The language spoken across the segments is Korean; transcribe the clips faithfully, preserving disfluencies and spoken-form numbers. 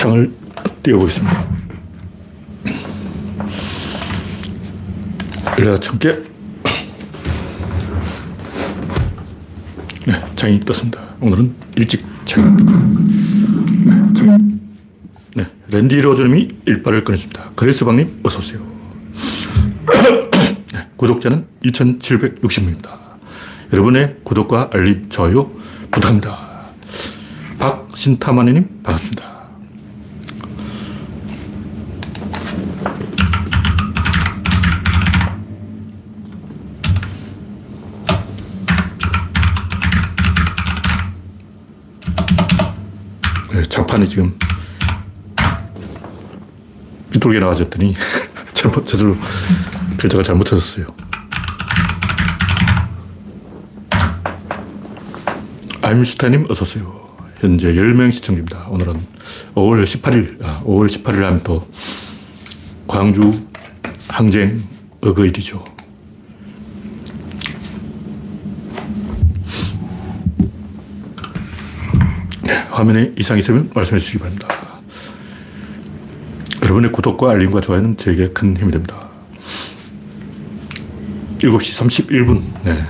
창을 띄워보겠습니다. 여기다가 참깨. 네, 창이 떴습니다. 오늘은 일찍 창이 떴습니다. 네, 네, 랜디 로즈님이 일발을 꺼냈습니다. 그레이스방님 어서오세요. 네, 구독자는 이천칠백육십 명입니다. 여러분의 구독과 알림, 좋아요 부탁합니다. 박신타마네님 반갑습니다. 네, 장판이 지금 비뚤게 나와졌더니 저절로 글자가 잘못해졌어요. 아임슈타님 어서오세요. 현재 열 명 시청입니다. 오늘은 오월 십팔일, 아, 오월 십팔일 하면 또 광주 항쟁 어거일이죠. 네, 화면에 이상이 있으면 말씀해 주시기 바랍니다. 여러분의 구독과 알림과 좋아요는 저에게 큰 힘이 됩니다. 일곱 시 삼십일 분. 네,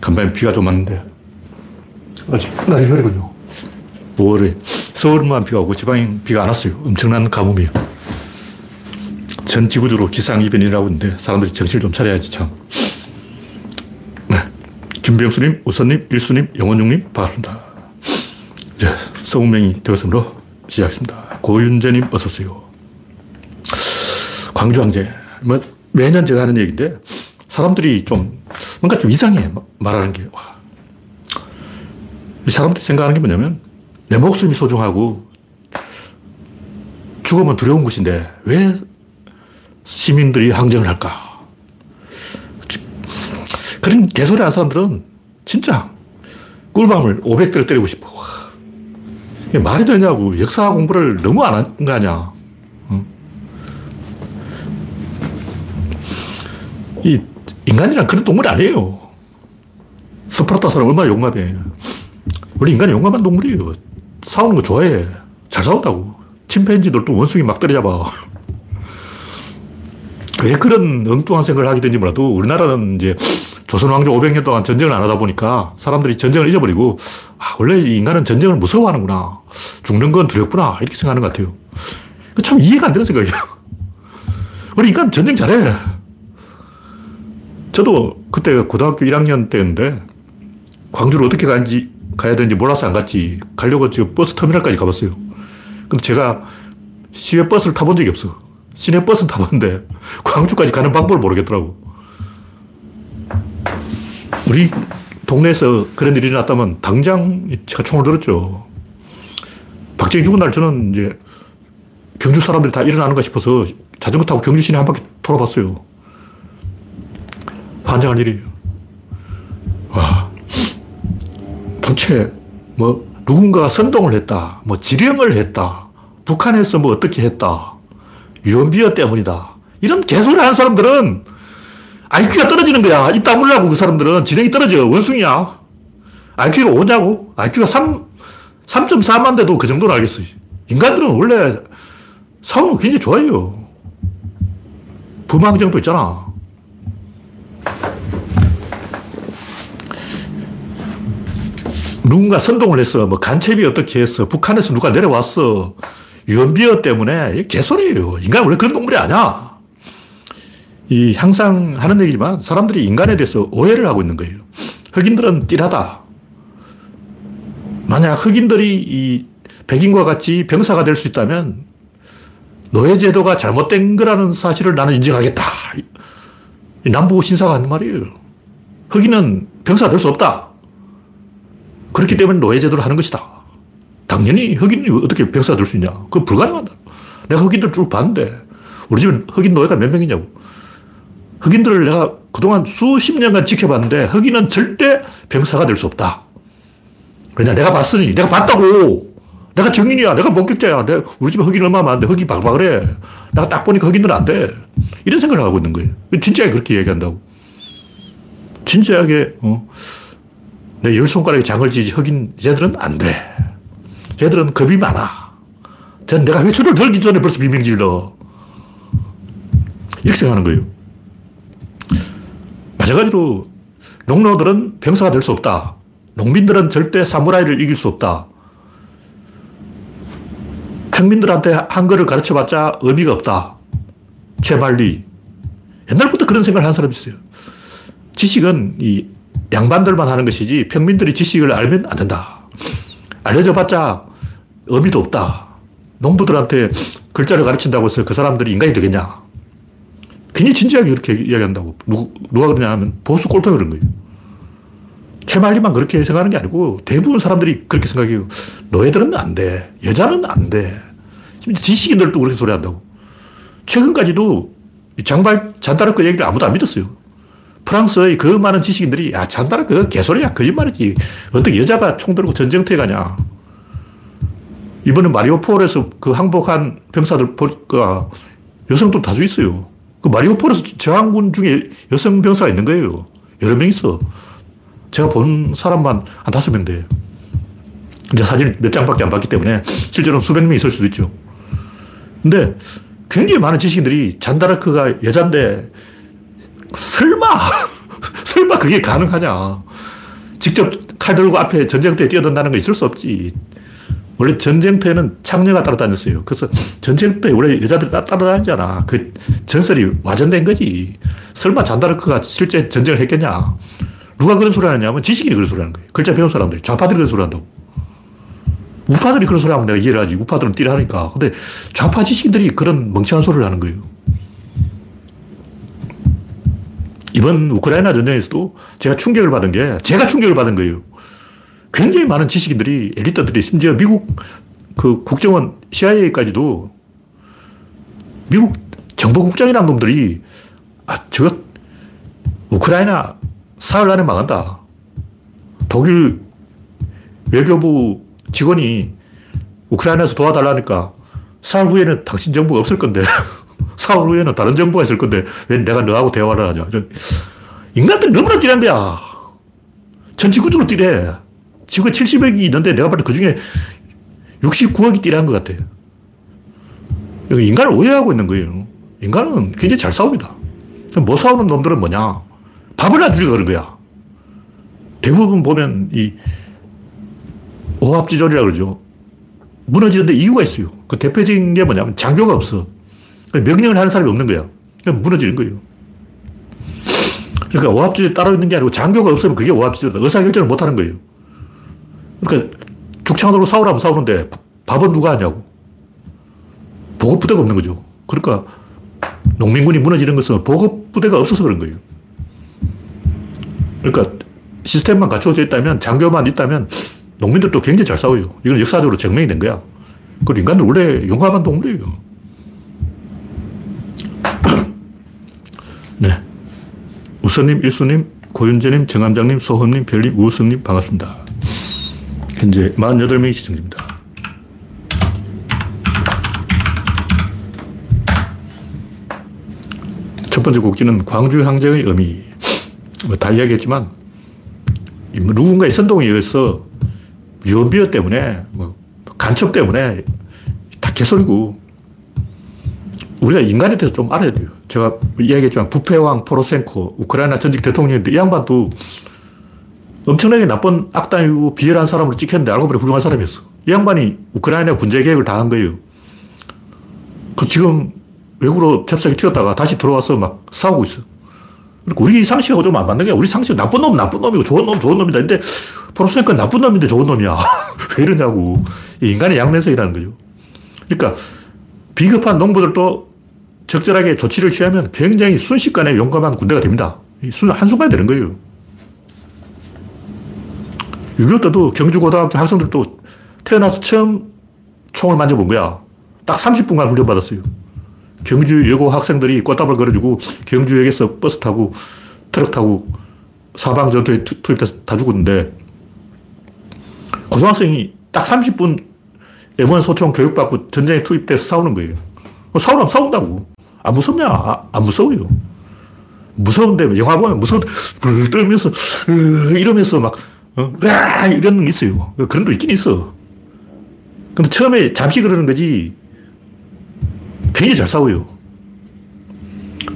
간밤에 비가 좀 왔는데 아직 날이 흐리군요. 오월에 서울만 비가 오고 지방엔 비가 안 왔어요. 엄청난 가뭄이에요. 전 지구적으로 기상이변이라고 하는데 사람들이 정신을 좀 차려야지 참. 네, 김병수님, 우선님, 일수님, 영원중님 반갑습니다. 이제 성명이 되었으므로 시작하겠습니다. 고윤재님 어서오세요. 광주항쟁, 뭐 매년 제가 하는 얘기인데 사람들이 좀 뭔가 좀 이상해 말하는 게. 와, 이 사람들이 생각하는 게 뭐냐면 내 목숨이 소중하고 죽음은 두려운 것인데 왜 시민들이 항쟁을 할까? 그런 개소리 하는 사람들은 진짜 꿀밤을 오백 대를 때리고 싶어. 이게 말이 되냐고. 역사 공부를 너무 안 한 거 아니야. 응? 이 인간이란 그런 동물이 아니에요. 스파르타 사람 얼마나 용감해. 원래 인간이 용감한 동물이에요. 싸우는 거 좋아해. 잘 싸운다고. 침팬지들도 원숭이 막 때려잡아. 왜 그런 엉뚱한 생각을 하게 되는지 몰라도 우리나라는 이제 조선왕조 오백 년 동안 전쟁을 안 하다 보니까 사람들이 전쟁을 잊어버리고, 아, 원래 인간은 전쟁을 무서워하는구나. 죽는 건 두렵구나. 이렇게 생각하는 것 같아요. 참 이해가 안 되는 생각이에요. 원래 인간은 전쟁 잘해. 저도 그때 고등학교 일 학년 때인데 광주를 어떻게 가는지 가야 되는지 몰라서 안 갔지. 가려고 지금 버스 터미널까지 가봤어요. 근데 제가 시외 버스를 타본 적이 없어. 시내 버스는 타봤는데 광주까지 가는 방법을 모르겠더라고. 우리 동네에서 그런 일이 일어났다면 당장 제가 총을 들었죠. 박정희 죽은 날 저는 이제 경주 사람들이 다 일어나는가 싶어서 자전거 타고 경주 시내 한 바퀴 돌아봤어요. 환장할 일이에요. 와. 도대체 뭐 누군가가 선동을 했다, 뭐 지령을 했다, 북한에서 뭐 어떻게 했다, 유언비어 때문이다, 이런 개소리 하는 사람들은 아이큐가 떨어지는 거야. 입 다물라고. 그 사람들은 지령이 떨어져. 원숭이야. 아이큐가 오냐고. 아이큐가 삼 점 사만 돼도 그 정도는 알겠어. 인간들은 원래 싸우는 거 굉장히 좋아해요. 범항쟁도 있잖아. 누군가 선동을 했어. 뭐 간첩이 어떻게 했어. 북한에서 누가 내려왔어. 유언비어 때문에. 개소리예요. 인간은 원래 그런 동물이 아니야. 이 항상 하는 얘기지만 사람들이 인간에 대해서 오해를 하고 있는 거예요. 흑인들은 띠라다. 만약 흑인들이 이 백인과 같이 병사가 될 수 있다면 노예제도가 잘못된 거라는 사실을 나는 인정하겠다. 이 남부 신사가 하는 말이에요. 흑인은 병사가 될 수 없다. 그렇기 때문에 노예제도를 하는 것이다. 당연히 흑인이 어떻게 병사가 될 수 있냐. 그건 불가능하다. 내가 흑인들 쭉 봤는데 우리 집은 흑인 노예가 몇 명이냐고. 흑인들을 내가 그동안 수십 년간 지켜봤는데 흑인은 절대 병사가 될 수 없다. 왜냐, 내가 봤으니. 내가 봤다고. 내가 정인이야. 내가 목격자야. 내가 우리 집에 흑인 얼마 많은데 흑인 바글바글해. 내가 딱 보니까 흑인들은 안 돼. 이런 생각을 하고 있는 거예요. 진지하게 그렇게 얘기한다고. 진지하게 어. 내 열 손가락에 장을 지지 흑인, 쟤들은 안 돼. 쟤들은 겁이 많아. 전 내가 회초를 들기 전에 벌써 비명질러. 이렇게 생각하는 거예요. 마찬가지로 농노들은 병사가 될 수 없다. 농민들은 절대 사무라이를 이길 수 없다. 평민들한테 한글을 가르쳐봤자 의미가 없다. 최발리. 옛날부터 그런 생각을 한 사람이 있어요. 지식은 이 양반들만 하는 것이지 평민들이 지식을 알면 안 된다. 알려줘봤자 의미도 없다. 농부들한테 글자를 가르친다고 해서 그 사람들이 인간이 되겠냐. 괜히 진지하게 그렇게 이야기한다고. 누, 누가 그러냐 하면 보수 꼴통이 그런 거예요. 최말리만 그렇게 생각하는 게 아니고 대부분 사람들이 그렇게 생각해요. 노예들은 안 돼. 여자는 안 돼. 지식인들도 그렇게 소리한다고. 최근까지도 장발, 잔다르크 얘기를 아무도 안 믿었어요. 프랑스의 그 많은 지식인들이 야, 잔다르크 개소리야. 거짓말이지. 어떻게 여자가 총 들고 전쟁터에 가냐. 이번에 마리오폴에서 그 항복한 병사들 보니까 여성도 다수 있어요. 그 마리오폴에서 저항군 중에 여성 병사가 있는 거예요. 여러 명 있어. 제가 본 사람만 한 다섯 명 돼요. 이제 사진 몇 장밖에 안 봤기 때문에 실제로는 수백 명이 있을 수도 있죠. 근데 굉장히 많은 지식인들이 잔다르크가 여잔데 설마 설마 그게 가능하냐. 직접 칼 들고 앞에 전쟁터에 뛰어든다는 거 있을 수 없지. 원래 전쟁터에는 창녀가 따라다녔어요. 그래서 전쟁터에 원래 여자들이 따라다니잖아. 그 전설이 와전된 거지. 설마 잔다르크가 실제 전쟁을 했겠냐. 누가 그런 소리 하느냐 하면 지식인이 그런 소리 하는 거예요. 글자 배운 사람들이. 좌파들이 그런 소리 한다고. 우파들이 그런 소리 하면 내가 이해를 하지. 우파들은 띠라 하니까. 근데 좌파 지식인들이 그런 멍청한 소리를 하는 거예요. 이번 우크라이나 전쟁에서도 제가 충격을 받은 게 제가 충격을 받은 거예요. 굉장히 많은 지식인들이, 엘리트들이, 심지어 미국 그 국정원 씨아이에이까지도 미국 정보국장이라는 놈들이 아, 저거 우크라이나 사흘 안에 망한다. 독일 외교부 직원이 우크라이나에서 도와달라니까 사흘 후에는 당신 정부가 없을 건데 사흘 후에는 다른 정부가 있을 건데 왜 내가 너하고 대화를 하냐. 인간들이 너무나 뛰란데야. 전 지구적으로 뛰래. 지구에 칠십억이 있는데 내가 봤을 때 그중에 육십구억이 뛰란 것 같아. 인간을 오해하고 있는 거예요. 인간은 굉장히 잘 싸웁니다. 못 싸우는 놈들은 뭐냐. 밥을 안 주려고 그런 거야. 대부분 보면 이 오합지졸이라고 그러죠. 무너지는데 이유가 있어요. 그 대표적인 게 뭐냐면 장교가 없어. 명령을 하는 사람이 없는 거야. 그럼 무너지는 거예요. 그러니까 오합지졸이 따로 있는 게 아니고 장교가 없으면 그게 오합지졸이다. 의사결정을 못 하는 거예요. 그러니까 죽창으로 싸우라면 싸우는데 밥은 누가 하냐고. 보급부대가 없는 거죠. 그러니까 농민군이 무너지는 것은 보급부대가 없어서 그런 거예요. 그러니까 시스템만 갖추어져 있다면, 장교만 있다면 농민들도 굉장히 잘 싸워요. 이건 역사적으로 증명이 된 거야. 그리고 인간은 원래 용감한 동물이에요. 네. 우서님, 일수님, 고윤재님, 정암장님, 소흠님, 별님, 우우승님 반갑습니다. 현재 사십팔 명이 시청 중입니다. 첫 번째 곡지는 광주항쟁의 의미. 뭐 다 이야기했지만 누군가의 선동에 의해서 유언비어 때문에 뭐 간첩 때문에 다 개소리고 우리가 인간에 대해서 좀 알아야 돼요. 제가 이야기했지만 부패왕 포로셴코 우크라이나 전직 대통령인데 이 양반도 엄청나게 나쁜 악당이고 비열한 사람으로 찍혔는데 알고 보니 훌륭한 사람이었어. 이 양반이 우크라이나 군제 개혁을 다 한 거예요. 그 지금 외국으로 잽싸게 튀었다가 다시 들어와서 막 싸우고 있어. 우리 상식하고 좀 안 맞는 게 우리 상식은 나쁜 놈 나쁜 놈이고 좋은 놈 좋은 놈이다. 근데 포로셴코는 나쁜 놈인데 좋은 놈이야. 왜 이러냐고. 인간의 양면성이라는 거죠. 그러니까 비겁한 농부들도 적절하게 조치를 취하면 굉장히 순식간에 용감한 군대가 됩니다. 한순간에 되는 거예요. 유교 때도 경주고등학교 학생들도 태어나서 처음 총을 만져본 거야. 딱 삼십 분간 훈련받았어요. 경주 여고 학생들이 꽃다발 걸어주고 경주역에서 버스 타고 트럭 타고 사방 전투에 투입돼서 다 죽었는데 고등학생이 딱 삼십 분 애원 소총 교육받고 전쟁에 투입돼서 싸우는 거예요. 싸우면 싸운다고. 안 무섭냐? 아, 안 무서워요. 무서운데 영화 보면 무서운데 불 떨면서 이러면서 막 어? 으아! 이런 게 있어요. 그런 거 있긴 있어. 근데 처음에 잠시 그러는 거지 되게 잘 싸워요.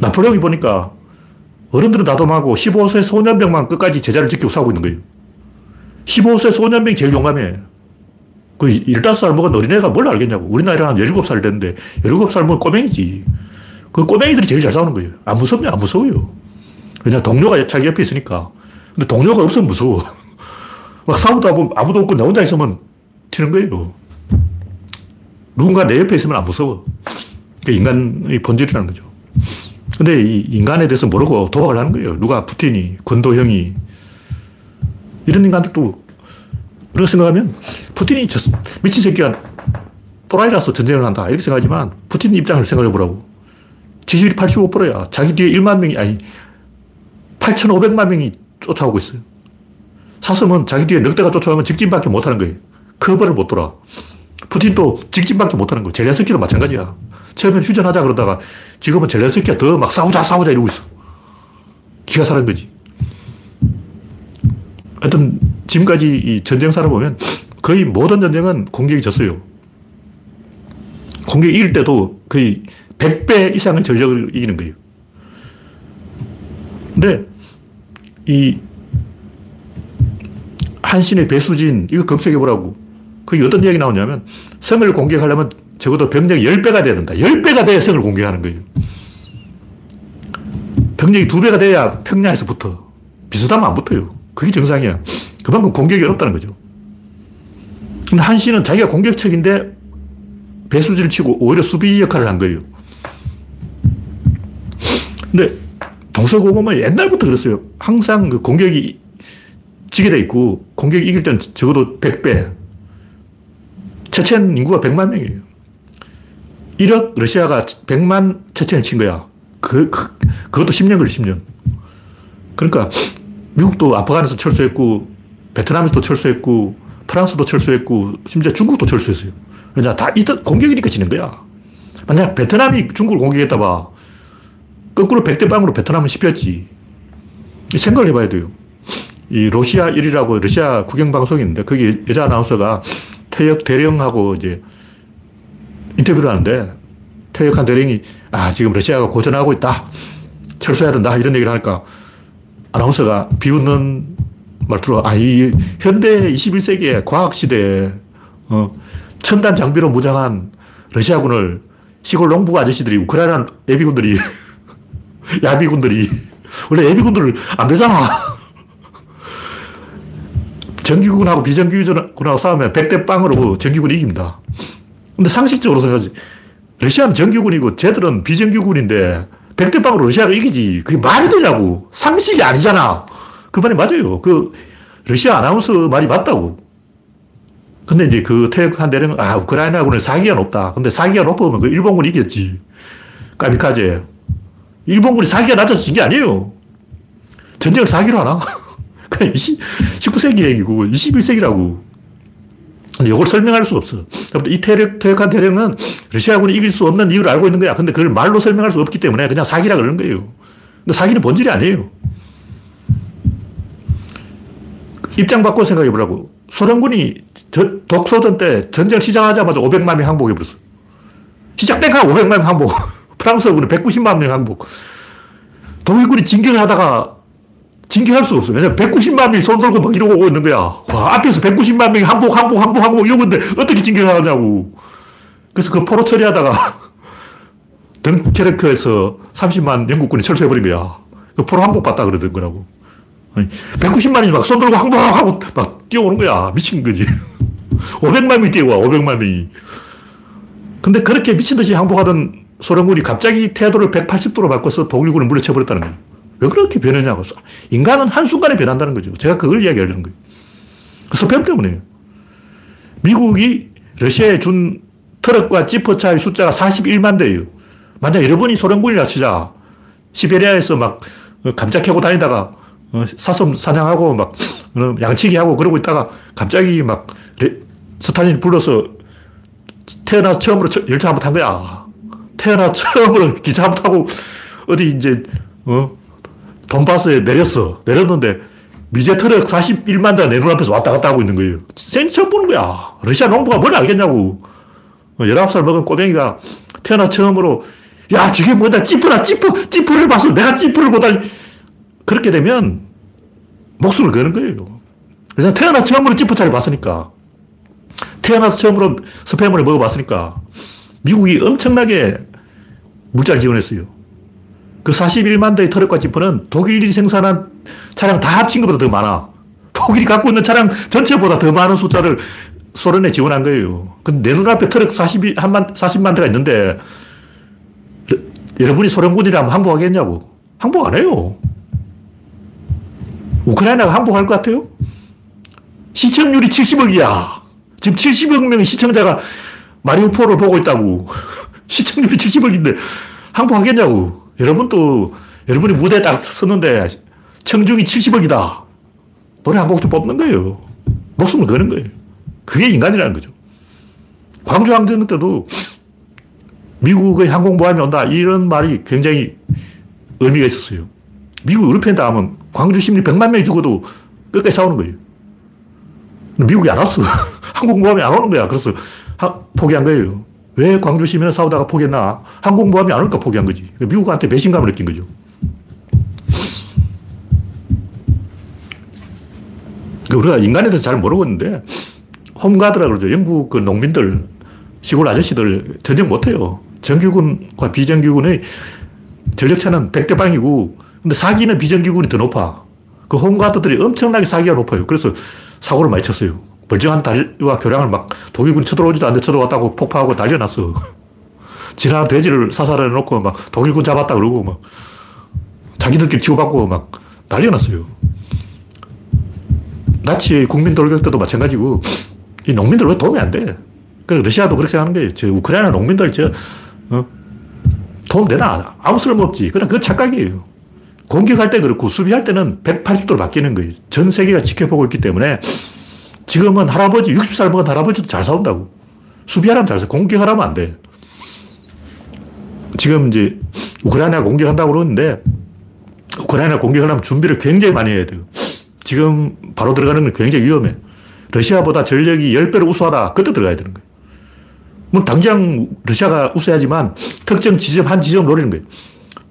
나폴레옹이 보니까 어른들은 다듬하고 십오 세 소년병만 끝까지 제자를 지키고 싸우고 있는 거예요. 십오 세 소년병이 제일 용감해. 그 열다섯 살 먹은 어린애가 뭘 알겠냐고. 우리 나이로 한 열일곱 살 됐는데 열일곱 살 먹은 꼬맹이지. 그 꼬맹이들이 제일 잘 싸우는 거예요. 안 무섭냐? 안 무서워요. 그냥 동료가 자기 옆에 있으니까. 근데 동료가 없으면 무서워. 막 싸우다 보면 아무도 없고 나 혼자 있으면 튀는 거예요. 누군가 내 옆에 있으면 안 무서워. 그게 인간의 본질이라는 거죠. 근데 이 인간에 대해서 모르고 도박을 하는 거예요. 누가 푸틴이, 권도형이. 이런 인간들도 그렇게 생각하면 푸틴이 저 미친 새끼가 또라이라서 전쟁을 한다. 이렇게 생각하지만 푸틴 입장을 생각해 보라고. 지지율이 팔십오 퍼센트야. 자기 뒤에 일만 명이, 아니, 팔천오백만 명이 쫓아오고 있어요. 사슴은 자기 뒤에 늑대가 쫓아오면 직진밖에 못하는 거예요. 커버를 못 돌아. 푸틴도 직진밖에 못하는 거예요. 젤렌스키도 마찬가지야. 처음엔 휴전하자 그러다가 지금은 젤렌스키가 더 막 싸우자 싸우자 이러고 있어. 기가 사는 거지. 하여튼 지금까지 이 전쟁사를 보면 거의 모든 전쟁은 공격이 졌어요. 공격이 이길 때도 거의 백 배 이상의 전력을 이기는 거예요. 근데 이 한신의 배수진, 이거 검색해보라고. 그게 어떤 얘기 나오냐면 성을 공격하려면 적어도 병력이 열 배가 돼야 된다. 열 배가 돼야 성을 공격하는 거예요. 병력이 두 배가 돼야 평야에서 붙어. 비슷하면 안 붙어요. 그게 정상이야. 그만큼 공격이 어렵다는 거죠. 근데 한신은 자기가 공격책인데 배수진을 치고 오히려 수비 역할을 한 거예요. 근데 동서고금은 옛날부터 그랬어요. 항상 그 공격이 지게 돼 있고 공격이 이길 때는 적어도 백 배. 체첸 인구가 백만 명이에요. 일억 러시아가 백만 체첸을 친 거야. 그, 그, 그것도 십 년 걸려, 십 년. 그러니까 미국도 아프간에서 철수했고 베트남에서도 철수했고 프랑스도 철수했고 심지어 중국도 철수했어요. 왜냐, 다 이따 공격이니까 지는 거야. 만약 베트남이 중국을 공격했다 봐. 거꾸로 백 대 빵으로 베트남은 씹혔지. 생각을 해봐야 돼요. 이 러시아 일이라고 러시아 국영방송이 있는데 거기 여자 아나운서가 퇴역 대령하고 이제 인터뷰를 하는데 퇴역한 대령이 아, 지금 러시아가 고전하고 있다. 철수해야 된다. 이런 얘기를 하니까 아나운서가 비웃는 말투로 아, 이 현대 이십일 세기의 과학시대에 어, 첨단 장비로 무장한 러시아군을 시골 농부 아저씨들이 우크라이나 예비군들이 야비군들이 원래 예비군들을 안 되잖아. 정규군하고 비정규군하고 싸우면 백 대 빵으로 정규군이 이깁니다. 근데 상식적으로 생각하지. 러시아는 정규군이고 쟤들은 비정규군인데 백 대 빵으로 러시아가 이기지. 그게 말이 되냐고. 상식이 아니잖아. 그 말이 맞아요. 그 러시아 아나운서 말이 맞다고. 근데 이제 그 퇴역한 대령은 아, 우크라이나군은 사기가 높다. 근데 사기가 높으면 그 일본군이 이겼지. 까미카제. 일본군이 사기가 낮아서 진 게 아니에요. 전쟁을 사기로 하나? 그냥 십구 세기 얘기고 이십일 세기라고. 근데 이걸 설명할 수가 없어. 이 퇴역, 퇴역한 대령은 러시아군이 이길 수 없는 이유를 알고 있는 거야. 근데 그걸 말로 설명할 수 없기 때문에 그냥 사기라 그러는 거예요. 근데 사기는 본질이 아니에요. 입장 바꿔 생각해 보라고. 소련군이 저, 독소전 때 전쟁을 시작하자마자 오백만 명 항복해버렸어. 시작 땡 하고 오백만 명 항복. 프랑스군은 백구십만 명 항복. 독일군이 진격을 하다가 진격할 수가 없어요. 왜냐면 백구십만 명이 손 들고 막 이러고 오고 있는 거야. 와, 앞에서 백구십만 명이 항복, 항복, 항복, 항복 이러고 있는데 어떻게 진격하냐고. 그래서 그 포로 처리하다가 덩케르크에서 삼십만 영국군이 철수해버린 거야. 그 포로 항복받다 그러던 거라고. 아니, 백구십만이 막 손 들고 항복하고 막 뛰어오는 거야. 미친 거지. 오백만 명이 뛰어와, 오백만 명이. 근데 그렇게 미친 듯이 항복하던 소련군이 갑자기 태도를 백팔십 도로 바꿔서 독일군을 물리쳐버렸다는 거예요. 왜 그렇게 변했냐고. 인간은 한순간에 변한다는 거죠. 제가 그걸 이야기하려는 거예요. 서편 때문에요. 미국이 러시아에 준 트럭과 지퍼차의 숫자가 사십일만 대예요. 만약 일본이 소련군이라 치자. 시베리아에서 막 감자 캐고 다니다가 사슴 사냥하고 막 양치기하고 그러고 있다가 갑자기 막 스탈린이 불러서 태어나서 처음으로 열차 한번 탄 거야. 태어나서 처음으로 기차 한번 타고 어디 이제 어? 돈바스에 내렸어. 내렸는데 미제 트럭 사십일만 대가 내 눈앞에서 왔다 갔다 하고 있는 거예요. 생전 보는 거야. 러시아 농부가 뭘 알겠냐고. 열아홉 살 먹은 꼬맹이가 태어나 처음으로, 야, 저게 뭐다, 찌푸라, 찌푸, 찌푸를 봤어. 내가 찌푸를 보다니. 그렇게 되면 목숨을 거는 거예요. 그냥 태어나서 처음으로 찌푸차를 봤으니까. 태어나서 처음으로 스팸을 먹어봤으니까. 미국이 엄청나게 물자를 지원했어요. 그 사십일만 대의 터렛과 찌푸는 독일이 생산한 차량 다 합친 것보다 더 많아. 독일이 갖고 있는 차량 전체보다 더 많은 숫자를 소련에 지원한 거예요. 근데 내 눈앞에 터렛 사십만, 사십만 대가 있는데 여러분이 소련군이라면 항복하겠냐고. 항복 안 해요. 우크라이나가 항복할 것 같아요? 시청률이 칠십억이야. 지금 칠십억 명의 시청자가 마리우폴을 보고 있다고. 시청률이 칠십억인데 항복하겠냐고. 여러분도, 여러분이 무대에 딱 섰는데 청중이 칠십억이다. 노래 한 곡 좀 뽑는 거예요. 목숨을 거는 거예요. 그게 인간이라는 거죠. 광주항쟁 때도 미국의 항공모함이 온다, 이런 말이 굉장히 의미가 있었어요. 미국 의료편이다 하면 광주 시민이 백만 명이 죽어도 끝까지 싸우는 거예요. 근데 미국이 안 왔어. 항공모함이 안 오는 거야. 그래서 하, 포기한 거예요. 왜 광주 시민은 싸우다가 포기했나? 항공모함이 안 오니까 포기한 거지. 미국한테 배신감을 느낀 거죠. 우리가 인간에 대해서 잘 모르고 있는데 홈가드라 그러죠. 영국 그 농민들, 시골 아저씨들 전쟁 못해요. 정규군과 비정규군의 전력차는 백 대 빵이고 근데 사기는 비정규군이 더 높아. 그 홈가드들이 엄청나게 사기가 높아요. 그래서 사고를 많이 쳤어요. 멀쩡한 다리와 교량을 막 독일군이 쳐들어오지도 않는데 쳐들어왔다고 폭파하고 날려놨어. 지나간 돼지를 사살해놓고 막 독일군 잡았다 그러고 막 자기들끼리 치고받고 막 날려놨어요. 나치의 국민 돌격 때도 마찬가지고 이 농민들 왜 도움이 안 돼? 그래서 러시아도 그렇게 하는 거예요. 저 우크라이나 농민들 저 어? 도움 되나? 아무 쓸모없지. 그냥 그 착각이에요. 공격할 때 그렇고 수비할 때는 백팔십 도로 바뀌는 거예요. 전 세계가 지켜보고 있기 때문에 지금은 할아버지, 예순 살 먹은 할아버지도 잘 싸운다고. 수비하라면 잘 싸워. 공격하라면 안 돼. 지금 이제 우크라이나 공격한다고 그러는데 우크라이나 공격하려면 준비를 굉장히 많이 해야 돼요. 지금 바로 들어가는 건 굉장히 위험해. 러시아보다 전력이 열 배로 우수하다. 그때 들어가야 되는 거예요. 뭐 당장 러시아가 우세하지만 특정 지점, 한 지점 노리는 거예요.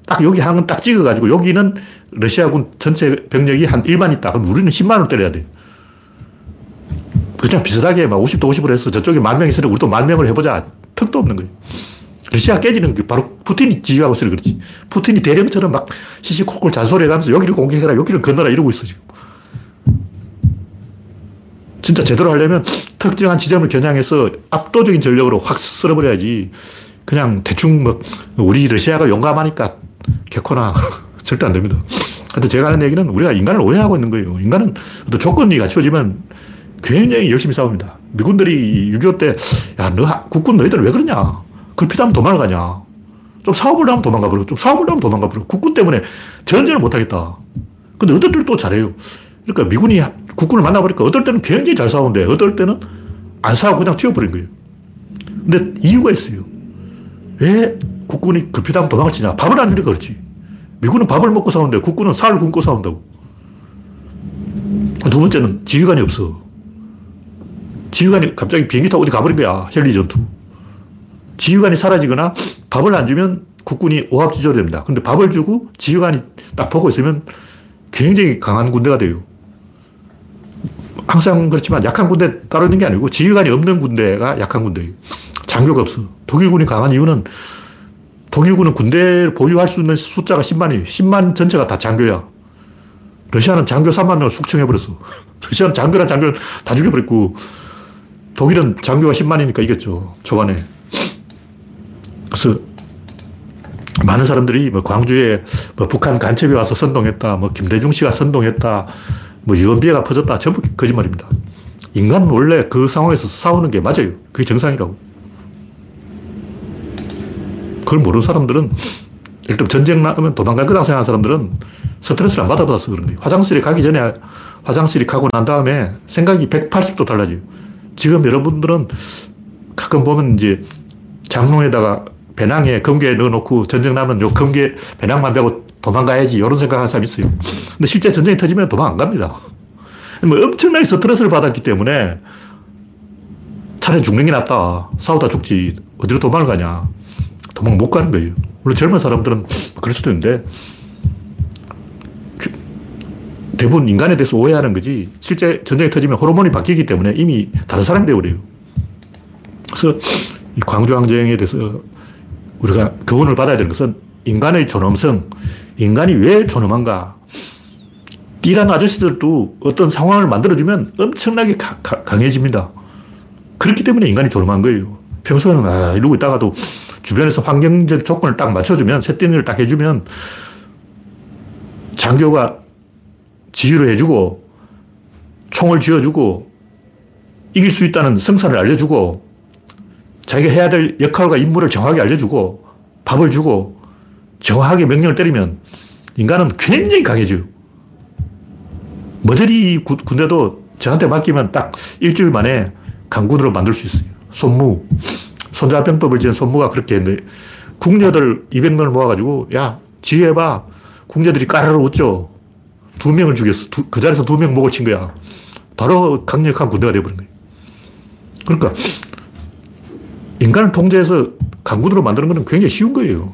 딱 여기 항은 딱 찍어가지고 여기는 러시아군 전체 병력이 한 일만 있다. 그럼 우리는 십만을 때려야 돼요. 그냥 비슷하게 막 오십 대 오십으로 해서 저쪽에 만 명 있으니까 우리도 만 명을 해보자. 턱도 없는 거예요. 러시아 깨지는 게 바로 푸틴이 지휘하고 있어서 그렇지. 푸틴이 대령처럼 막 시시콜콜 잔소리해가면서 여기를 공격해라, 여기를 건너라 이러고 있어 지금. 진짜 제대로 하려면 특정한 지점을 겨냥해서 압도적인 전력으로 확 쓸어버려야지. 그냥 대충 막 우리 러시아가 용감하니까 개코나 절대 안 됩니다. 하여튼 제가 하는 얘기는 우리가 인간을 오해하고 있는 거예요. 인간은 또 조건이 갖추어지면 굉장히 열심히 싸웁니다. 미군들이 육이오 때 야, 너 국군 너희들 왜 그러냐? 그걸 피하면 도망가냐? 좀 싸워보려면 도망가버려. 좀 싸워보려면 도망가버려. 국군 때문에 전쟁을 못하겠다. 근데 어들들 또 잘해요. 그러니까 미군이 국군을 만나보니까 어떨 때는 굉장히 잘 싸우는데 어떨 때는 안 싸우고 그냥 튀어버린 거예요. 근데 이유가 있어요. 왜 국군이 급히다면 도망을 치냐. 밥을 안 주니까 그렇지. 미군은 밥을 먹고 싸우는데 국군은 살을 굶고 싸운다고. 두 번째는 지휘관이 없어. 지휘관이 갑자기 비행기 타고 어디 가버린 거야. 헨리 전투. 지휘관이 사라지거나 밥을 안 주면 국군이 오합지졸됩니다. 근데 밥을 주고 지휘관이 딱 보고 있으면 굉장히 강한 군대가 돼요. 항상 그렇지만 약한 군대 따로 있는 게 아니고 지휘관이 없는 군대가 약한 군대예요. 장교가 없어. 독일군이 강한 이유는 독일군은 군대를 보유할 수 있는 숫자가 십만이에요. 십만 전체가 다 장교야. 러시아는 장교 삼만 명을 숙청해버렸어. 러시아는 장교랑 장교를 다 죽여버렸고 독일은 장교가 십만이니까 이겼죠. 초반에. 그래서 많은 사람들이 뭐 광주에 뭐 북한 간첩이 와서 선동했다. 뭐 김대중 씨가 선동했다. 뭐 유언비어가 퍼졌다. 전부 거짓말입니다. 인간은 원래 그 상황에서 싸우는 게 맞아요. 그게 정상이라고. 그걸 모르는 사람들은 일단 전쟁 나면 도망갈 거라고 생각하는 사람들은 스트레스를 안 받아봐서 그런 거예요. 화장실에 가기 전에 화장실에 가고 난 다음에 생각이 백팔십 도 달라져요. 지금 여러분들은 가끔 보면 이제 장롱에다가 배낭에 금괴 넣어놓고 전쟁 나면 요 금괴 배낭만 메고 도망가야지 이런 생각하는 사람이 있어요. 근데 실제 전쟁이 터지면 도망 안 갑니다. 뭐 엄청나게 스트레스를 받았기 때문에 차라리 죽는 게 낫다. 싸우다 죽지. 어디로 도망을 가냐. 도망 못 가는 거예요. 물론 젊은 사람들은 그럴 수도 있는데 대부분 인간에 대해서 오해하는 거지 실제 전쟁이 터지면 호르몬이 바뀌기 때문에 이미 다른 사람이 되어버려요. 그래서 이 광주항쟁에 대해서 우리가 교훈을 받아야 되는 것은 인간의 존엄성, 인간이 왜 존엄한가. 이란 아저씨들도 어떤 상황을 만들어주면 엄청나게 가, 가, 강해집니다. 그렇기 때문에 인간이 존엄한 거예요. 평소에는 아, 이러고 있다가도 주변에서 환경적 조건을 딱 맞춰주면, 새띵이를 딱 해주면 장교가 지휘를 해주고 총을 쥐어주고 이길 수 있다는 성산을 알려주고 자기가 해야 될 역할과 임무를 정확하게 알려주고 밥을 주고 정확하게 명령을 때리면 인간은 굉장히 강해져요. 머저리 군대도 저한테 맡기면 딱 일주일 만에 강군으로 만들 수 있어요. 손무. 손자병법을 지은 손무가 그렇게 했는데, 궁녀들 이백 명을 모아가지고, 야, 지휘해봐. 궁녀들이 까르르 웃죠. 두 명을 죽였어. 두, 그 자리에서 두 명 목을 친 거야. 바로 강력한 군대가 되어버린 거예요. 그러니까, 인간을 통제해서 강군으로 만드는 건 굉장히 쉬운 거예요.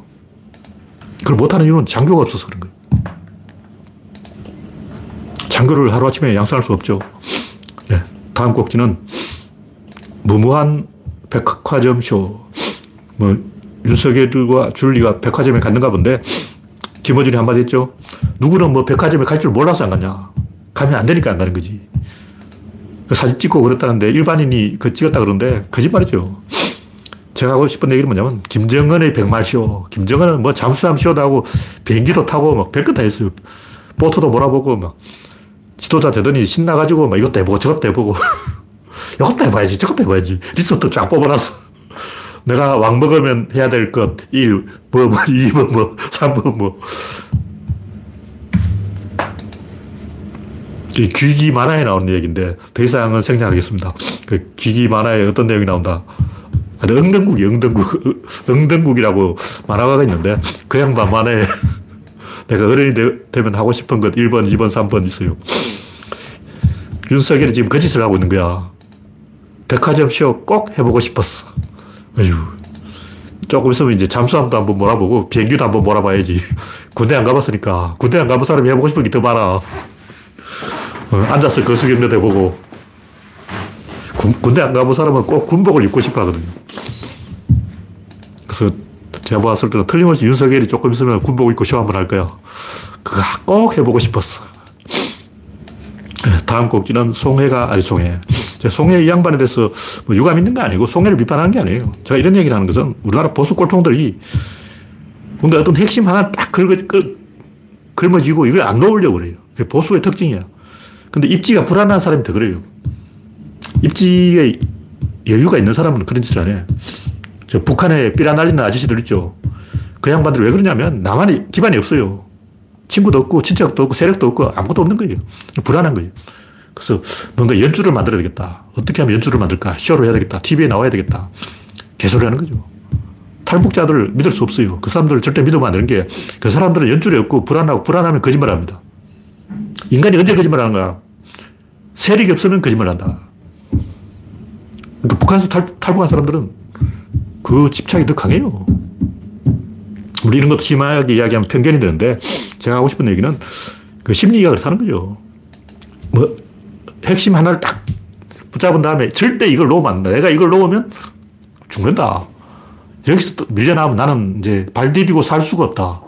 그걸 못하는 이유는 장교가 없어서 그런 거예요. 장교를 하루아침에 양성할 수 없죠. 네, 다음 꼭지는 무모한 백화점 쇼. 뭐 윤석열과 줄리가 백화점에 갔는가 본데 김어준이 한마디 했죠. 누구는 뭐 백화점에 갈 줄 몰라서 안 갔냐. 가면 안 되니까 안 가는 거지. 사진 찍고 그랬다는데 일반인이 그 찍었다 그러는데 거짓말이죠. 제가 하고 싶은 얘기는 뭐냐면 김정은의 백말 쇼. 김정은은 뭐 잠수함 쇼도 하고 비행기도 타고 막 별거 다 했어요. 보트도 몰아보고 막. 지도자 되더니 신나가지고 막 이것도 해보고 저것도 해보고 이것도 해봐야지 저것도 해봐야지 리스트 쫙 뽑아놨어. 내가 왕 먹으면 해야 될 것 일, 뭐, 뭐, 이 번, 뭐, 삼 번, 뭐. 이 귀기 만화에 나오는 얘기인데 더 이상은 생략하겠습니다. 그 귀기 만화에 어떤 내용이 나온다. 아니, 엉덩국이 엉덩국. 엉덩국이라고 만화가가 있는데 그 양반 만화에 내가 어른이 되면 하고 싶은 것 일 번, 이 번, 삼 번 있어요. 윤석열이 지금 그 짓을 하고 있는 거야. 백화점 쇼 꼭 해보고 싶었어. 아유, 조금 있으면 이제 잠수함도 한번 몰아보고 비행기도 한번 몰아봐야지. 군대 안 가봤으니까. 군대 안 가본 사람이 해보고 싶은 게 더 많아. 앉아서 거수경례도 해보고. 군대 안 가본 사람은 꼭 군복을 입고 싶어 하거든요. 그래서 제가 봤을 때는 틀림없이 윤석열이 조금 있으면 군복 입고 쇼 한번 할 거야. 그거 꼭 해보고 싶었어. 다음 꼭지는 송해가, 아니 송해. 송해 이 양반에 대해서 뭐 유감 있는 거 아니고 송해를 비판하는 게 아니에요. 제가 이런 얘기를 하는 것은 우리나라 보수 꼴통들이 뭔가 어떤 핵심 하나 딱 긁어, 긁어지고 이걸 안 놓으려고 그래요. 그게 보수의 특징이야. 근데 입지가 불안한 사람이 더 그래요. 입지에 여유가 있는 사람은 그런 짓을 안 해. 저 북한에 삐라 날리는 아저씨들 있죠. 그 양반들 왜 그러냐면 나만의 기반이 없어요. 친구도 없고 친척도 없고 세력도 없고 아무것도 없는 거예요. 불안한 거예요. 그래서 뭔가 연주를 만들어야 되겠다. 어떻게 하면 연주를 만들까? 쇼를 해야 되겠다. 티비에 나와야 되겠다. 개소리 하는 거죠. 탈북자들을 믿을 수 없어요. 그 사람들을 절대 믿으면 안 되는 게 그 사람들은 연주를 없고 불안하고 불안하면 거짓말합니다. 인간이 언제 거짓말하는 거야? 세력이 없으면 거짓말한다. 그러니까 북한에서 탈, 탈북한 사람들은 그 집착이 더 강해요. 우리 이런 것도 심하게 이야기하면 편견이 되는데 제가 하고 싶은 얘기는 그 심리가 그렇다는 거죠. 뭐 핵심 하나를 딱 붙잡은 다음에 절대 이걸 놓으면 안 돼. 내가 이걸 놓으면 죽는다. 여기서 또 밀려나면 나는 이제 발 디디고 살 수가 없다.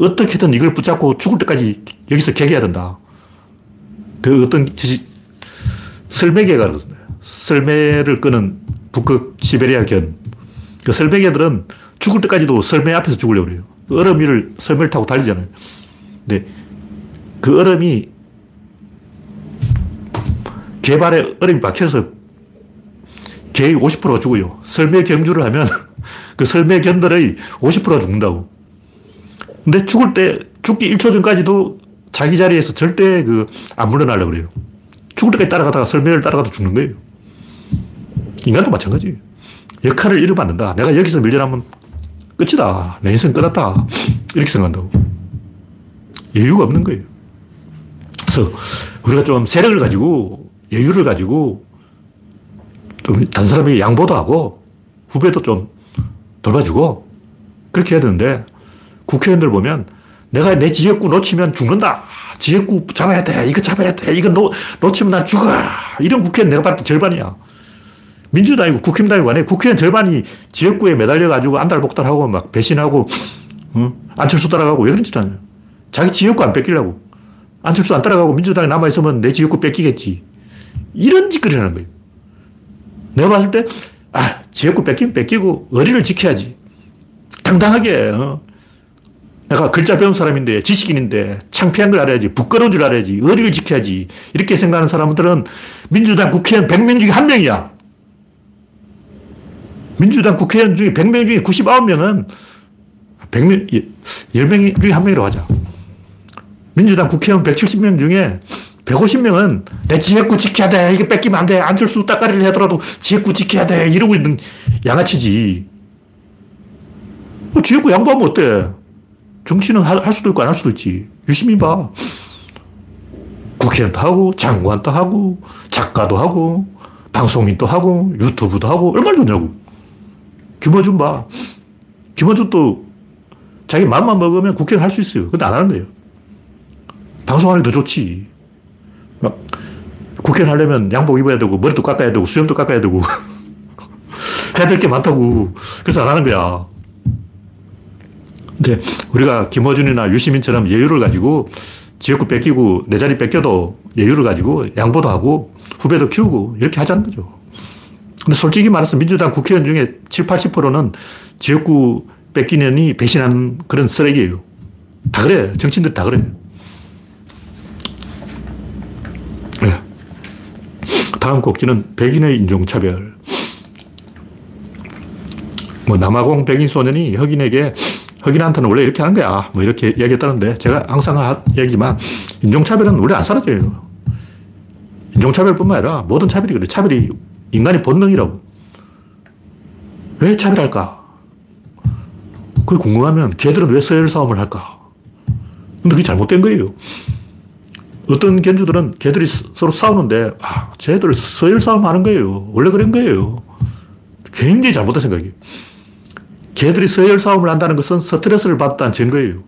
어떻게든 이걸 붙잡고 죽을 때까지 여기서 개개해야 된다. 그 어떤 지식, 설매개가 그러거든요. 설매를 끄는 북극 시베리아 견. 그 설매개들은 죽을 때까지도 설매 앞에서 죽으려고 그래요. 그 얼음 위를 설매를 타고 달리잖아요. 근데 그 얼음이 개 발에 얼음이 박혀서 개의 오십 퍼센트가 죽어요. 설매 경주를 하면 그 설매 견들의 오십 퍼센트가 죽는다고. 근데 죽을 때 죽기 일 초 전까지도 자기 자리에서 절대 그 안 물러나려고 그래요. 죽을 때까지 따라가다가 설매를 따라가도 죽는 거예요. 인간도 마찬가지예요. 역할을 잃으면 안 된다. 내가 여기서 밀려나면 끝이다. 내 인생 끝났다. 이렇게 생각한다고. 여유가 없는 거예요. 그래서 우리가 좀 세력을 가지고 여유를 가지고 좀 다른 사람에게 양보도 하고 후배도 좀 돌봐주고 그렇게 해야 되는데 국회의원들 보면 내가 내 지역구 놓치면 죽는다. 지역구 잡아야 돼. 이거 잡아야 돼. 이거 놓, 놓치면 난 죽어. 이런 국회의원 내가 봤을 때 절반이야. 민주당이고 국힘당이고 아니에요. 국회의원 절반이 지역구에 매달려가지고 안달복달하고 막 배신하고 응? 안철수 따라가고 왜 그런지 아냐. 자기 지역구 안 뺏기려고. 안철수 안 따라가고 민주당이 남아있으면 내 지역구 뺏기겠지. 이런 짓거리를 하는 거예요. 내가 봤을 때 아, 지역구 뺏기면 뺏기고 의리를 지켜야지. 당당하게 어? 내가 글자 배운 사람인데 지식인인데 창피한 걸 알아야지. 부끄러운 줄 알아야지. 의리를 지켜야지. 이렇게 생각하는 사람들은 민주당 국회의원 백 명 중에 한 명이야. 민주당 국회의원 중에 백 명 중에 구십구 명은 백 명, 십 명 중에 한 명이라고 하자. 민주당 국회의원 백칠십 명 중에 백오십 명은 내 지역구 지켜야 돼. 이거 뺏기면 안 돼. 안철수 따까리를 하더라도 지역구 지켜야 돼. 이러고 있는 양아치지. 지역구 양보하면 어때? 정치는 할 수도 있고 안 할 수도 있지. 유심히 봐. 국회의원도 하고 장관도 하고 작가도 하고 방송인도 하고 유튜브도 하고 얼마나 좋냐고. 김어준 봐. 김어준도 자기 마음만 먹으면 국회의원 할 수 있어요. 근데 안 하는 거예요. 방송하는 게 더 좋지. 막 국회의원 하려면 양복 입어야 되고 머리도 깎아야 되고 수염도 깎아야 되고 해야 될 게 많다고. 그래서 안 하는 거야. 근데 우리가 김어준이나 유시민처럼 여유를 가지고 지역구 뺏기고 내 자리 뺏겨도 여유를 가지고 양보도 하고 후배도 키우고 이렇게 하자는 거죠. 근데 솔직히 말해서 민주당 국회의원 중에 칠십, 팔십 퍼센트는 지역구 뺏기느니 배신한 그런 쓰레기예요. 다 그래. 정치인들 다 그래. 네. 다음 곡지는 백인의 인종차별. 뭐 남아공 백인 소년이 흑인에게 흑인한테는 원래 이렇게 하는 거야. 뭐 이렇게 얘기했다는데 제가 항상 하, 얘기지만 인종차별은 원래 안 사라져요. 인종차별뿐만 아니라 모든 차별이 그래. 차별이 인간의 본능이라고. 왜 차별할까? 그게 궁금하면 걔들은 왜 서열 싸움을 할까? 근데 그게 잘못된 거예요. 어떤 견주들은 걔들이 서로 싸우는데 아, 쟤들 서열 싸움 하는 거예요. 원래 그런 거예요. 굉장히 잘못된 생각이에요. 걔들이 서열 싸움을 한다는 것은 스트레스를 받았다는 증거예요.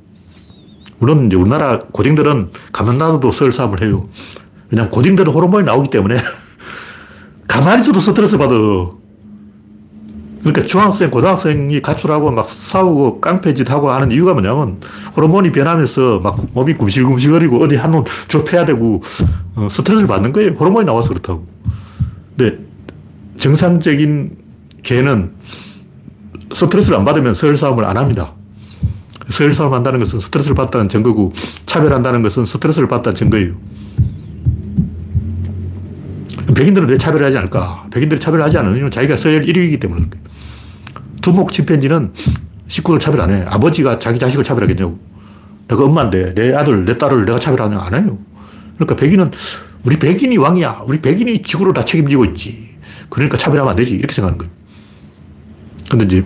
물론 이제 우리나라 고딩들은 가만 놔둬도 서열 싸움을 해요. 왜냐하면 고딩들은 호르몬이 나오기 때문에 가만히 있어도 스트레스 받아. 그러니까 중학생, 고등학생이 가출하고 막 싸우고 깡패짓하고 하는 이유가 뭐냐면 호르몬이 변하면서 막 몸이 굽실굽실거리고 어디 한번 좁혀야 되고 스트레스를 받는 거예요. 호르몬이 나와서 그렇다고. 근데 정상적인 개는 스트레스를 안 받으면 서열 싸움을 안 합니다. 서열 싸움 한다는 것은 스트레스를 받다는 증거고 차별한다는 것은 스트레스를 받다는 증거예요. 백인들은 왜 차별하지 않을까? 백인들이 차별하지 않으면 자기가 서열 일 위이기 때문에 그런 거예요. 두목 침팬지는 식구를 차별 안 해. 아버지가 자기 자식을 차별하겠냐고. 내가 엄마인데 내 아들, 내 딸을 내가 차별하냐? 안 해요. 그러니까 백인은 우리 백인이 왕이야. 우리 백인이 지구를 다 책임지고 있지. 그러니까 차별하면 안 되지. 이렇게 생각하는 거예요. 근데 이제,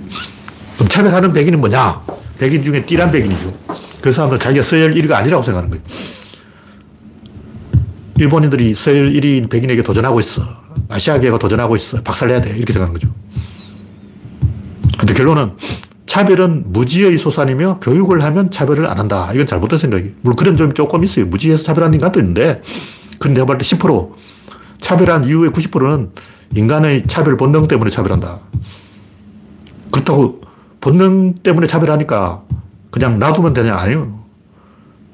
그럼 차별하는 백인은 뭐냐? 백인 중에 띠란 백인이죠. 그 사람들은 자기가 서열 일 위가 아니라고 생각하는 거예요. 일본인들이 서열 일 위인 백인에게 도전하고 있어. 아시아계가 도전하고 있어. 박살내야 돼. 이렇게 생각하는 거죠. 근데 결론은 차별은 무지의 소산이며 교육을 하면 차별을 안 한다. 이건 잘못된 생각이에요. 물론 그런 점이 조금 있어요. 무지에서 차별하는 인간도 있는데, 그건 내가 볼 때 십 퍼센트. 차별한 이후의 구십 퍼센트는 인간의 차별 본능 때문에 차별한다. 그렇다고 본능 때문에 차별하니까 그냥 놔두면 되냐? 아니에요.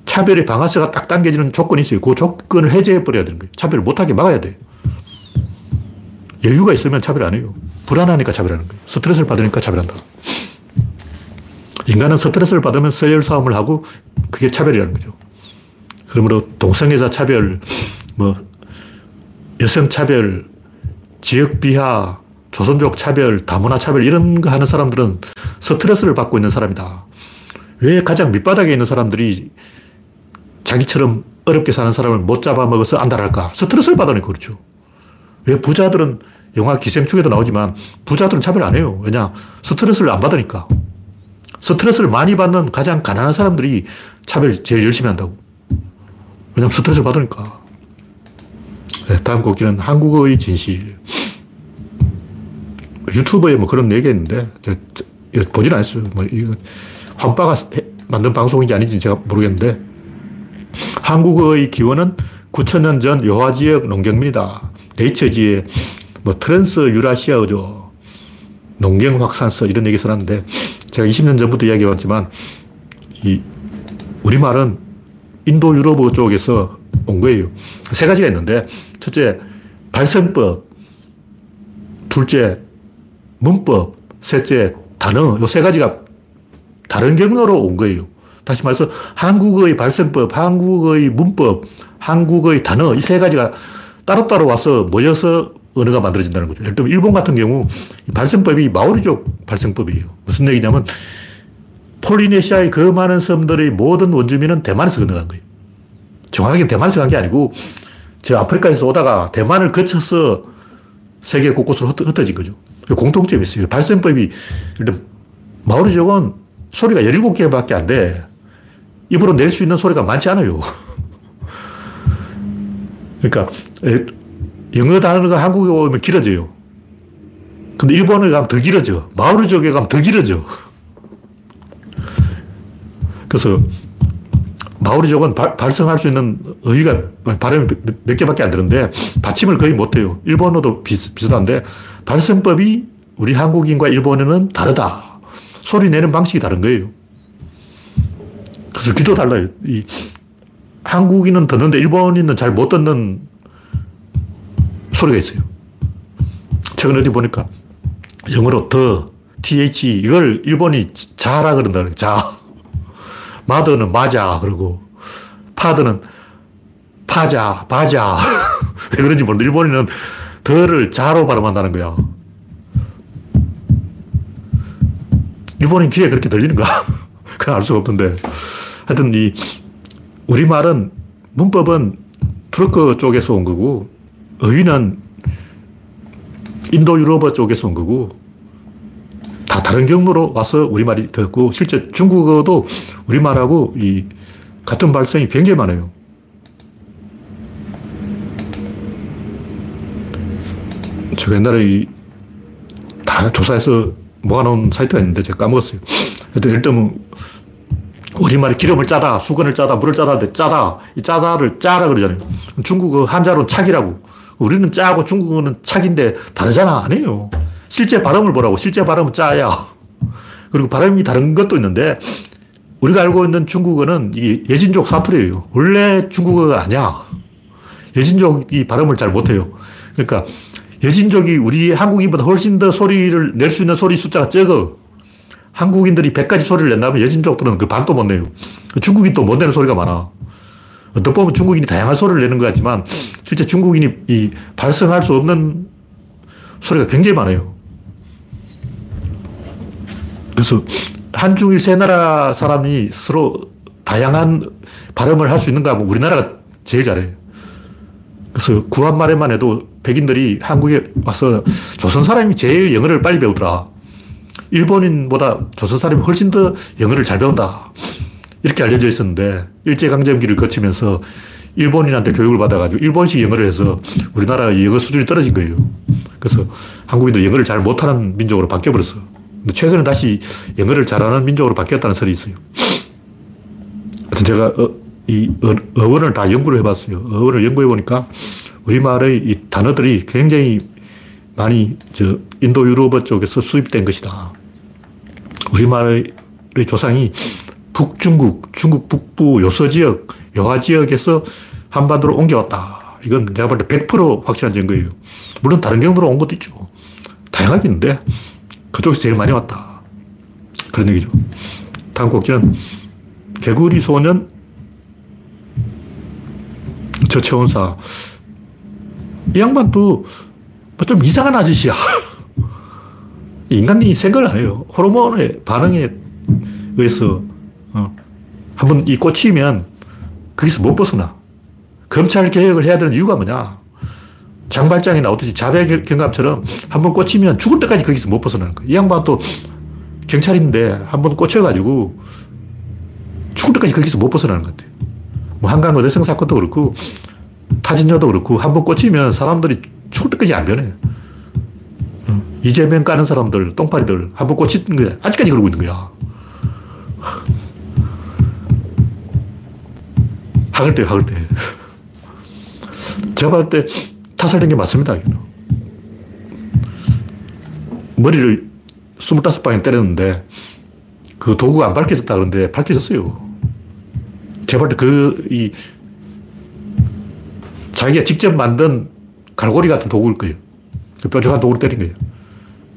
차별의 방아쇠가 딱 당겨지는 조건이 있어요. 그 조건을 해제해버려야 되는 거예요. 차별을 못하게 막아야 돼요. 여유가 있으면 차별 안 해요. 불안하니까 차별하는 거예요. 스트레스를 받으니까 차별한다. 인간은 스트레스를 받으면 서열 싸움을 하고 그게 차별이라는 거죠. 그러므로 동성애자 차별, 뭐 여성 차별, 지역 비하, 조선족 차별, 다문화 차별 이런 거 하는 사람들은 스트레스를 받고 있는 사람이다. 왜 가장 밑바닥에 있는 사람들이 자기처럼 어렵게 사는 사람을 못 잡아먹어서 안달할까? 스트레스를 받으니까 그렇죠. 왜 부자들은 영화 기생충에도 나오지만 부자들은 차별 안 해요. 왜냐? 스트레스를 안 받으니까. 스트레스를 많이 받는 가장 가난한 사람들이 차별 제일 열심히 한다고. 왜냐면 스트레스를 받으니까. 네, 다음 곡기는 한국어의 진실. 유튜버에 뭐 그런 얘기했는데, 이거 보진 않았어요. 뭐, 이거 황빠가 만든 방송인지 아닌지 제가 모르겠는데, 한국의 기원은 구천 년 전 요하 지역 농경민이다. 네이처지에 뭐 트랜스 유라시아 의죠. 농경 확산서 이런 얘기 써놨는데, 제가 이십 년 전부터 이야기해왔지만, 이, 우리말은 인도 유럽 쪽에서 온 거예요. 세 가지가 있는데, 첫째, 발생법. 둘째, 문법. 셋째, 단어. 요 세 가지가 다른 경로로 온 거예요. 다시 말해서 한국의 발생법, 한국의 문법, 한국의 단어, 이 세 가지가 따로따로 와서 모여서 언어가 만들어진다는 거죠. 예를 들면 일본 같은 경우 발생법이 마오리족 발생법이에요. 무슨 얘기냐면 폴리네시아의 그 많은 섬들의 모든 원주민은 대만에서 건너간 거예요. 정확하게 대만에서 간 게 아니고 저 아프리카에서 오다가 대만을 거쳐서 세계 곳곳으로 흩어진 거죠. 공통점이 있어요. 발생법이 마오리족은 소리가 열일곱 개밖에 안 돼. 입으로 낼 수 있는 소리가 많지 않아요. 그러니까 영어 단어가 한국에 오면 길어져요. 근데 일본에 가면 더 길어져. 마오리족에 가면 더 길어져. 그래서 마오리족은 바, 발성할 수 있는 어휘가 발음이 몇 개밖에 안 되는데 받침을 거의 못해요. 일본어도 비슷, 비슷한데 발성법이 우리 한국인과 일본어는 다르다. 소리 내는 방식이 다른 거예요. 그래서 귀도 달라요. 이, 한국인은 듣는데 일본인은 잘 못 듣는 소리가 있어요. 최근에 어디 보니까 영어로 더, th, 이걸 일본이 자라 그런다 그래요. 자. 마더는 맞아, 그러고, 파더는 파자, 바자. 왜 그런지 모르는데, 일본인은 더를 자로 발음한다는 거야. 일본인 귀에 그렇게 들리는가? 그건 알 수가 없는데. 하여튼, 이, 우리말은, 문법은 트루크 쪽에서 온 거고, 어휘는 인도 유럽어 쪽에서 온 거고, 다 다른 경로로 와서 우리말이 되었고, 실제 중국어도 우리말하고 이 같은 발성이 굉장히 많아요. 제가 옛날에 이 다 조사해서 모아놓은 사이트가 있는데 제가 까먹었어요. 하여튼 예를 들면 우리말이 기름을 짜다, 수건을 짜다, 물을 짜다 하는데 짜다, 이 짜다를 짜라 그러잖아요. 중국어 한자로 착이라고. 우리는 짜고 중국어는 착인데 다르잖아. 아니에요. 실제 발음을 보라고. 실제 발음은 짜야. 그리고 발음이 다른 것도 있는데 우리가 알고 있는 중국어는 이게 예진족 사투리예요. 원래 중국어가 아니야. 예진족이 발음을 잘 못해요. 그러니까 예진족이 우리 한국인보다 훨씬 더 소리를 낼 수 있는 소리 숫자가 적어. 한국인들이 백 가지 소리를 낸다면 예진족들은 그 반도 못 내요. 중국인 또 못 내는 소리가 많아. 어떻게 보면 중국인이 다양한 소리를 내는 것 같지만 실제 중국인이 이 발성할 수 없는 소리가 굉장히 많아요. 그래서 한중일 세 나라 사람이 서로 다양한 발음을 할 수 있는가 하면 우리나라가 제일 잘해요. 그래서 구한말에만 해도 백인들이 한국에 와서 조선 사람이 제일 영어를 빨리 배우더라. 일본인보다 조선 사람이 훨씬 더 영어를 잘 배운다. 이렇게 알려져 있었는데 일제강점기를 거치면서 일본인한테 교육을 받아가지고 일본식 영어를 해서 우리나라 영어 수준이 떨어진 거예요. 그래서 한국인도 영어를 잘 못하는 민족으로 바뀌어버렸어요. 근데 최근에 다시 영어를 잘하는 민족으로 바뀌었다는 설이 있어요. 하여튼 제가 어, 이 어, 어원을 다 연구를 해봤어요. 어원을 연구해보니까 우리말의 이 단어들이 굉장히 많이 저 인도 유럽어 쪽에서 수입된 것이다. 우리말의 조상이 북중국, 중국 북부 요서지역, 여화지역에서 한반도로 옮겨왔다. 이건 내가 볼 때 백 퍼센트 확실한 증거예요. 물론 다른 경로로 온 것도 있죠. 다양하게 있는데 그쪽에서 제일 많이 왔다. 그런 얘기죠. 다음 곡지는 개구리 소년 저체온사. 이 양반도 좀 이상한 아저씨야. 인간이 생각을 안 해요. 호르몬의 반응에 의해서 어. 한번 이 꽂히면 거기서 못 벗어나. 검찰 개혁을 해야 되는 이유가 뭐냐. 장발장이 나오듯이 자백경감처럼 한번 꽂히면 죽을 때까지 거기서 못 벗어나는 거야. 이 양반 또 경찰인데 한번 꽂혀가지고 죽을 때까지 거기서 못 벗어나는 것 같아요. 뭐 한강 어대성 사건도 그렇고 타진녀도 그렇고 한번 꽂히면 사람들이 죽을 때까지 안 변해요. 음. 이재명 까는 사람들, 똥파리들 한번 꽂힌 거야. 아직까지 그러고 있는 거야. 학을 때, 학을 때. 제가 봤을 때 타살된 게 맞습니다. 머리를 스물다섯 방에 때렸는데 그 도구가 안 밝혀졌다 그러는데 밝혀졌어요. 제발 그, 이, 자기가 직접 만든 갈고리 같은 도구일 거예요. 그 뾰족한 도구를 때린 거예요.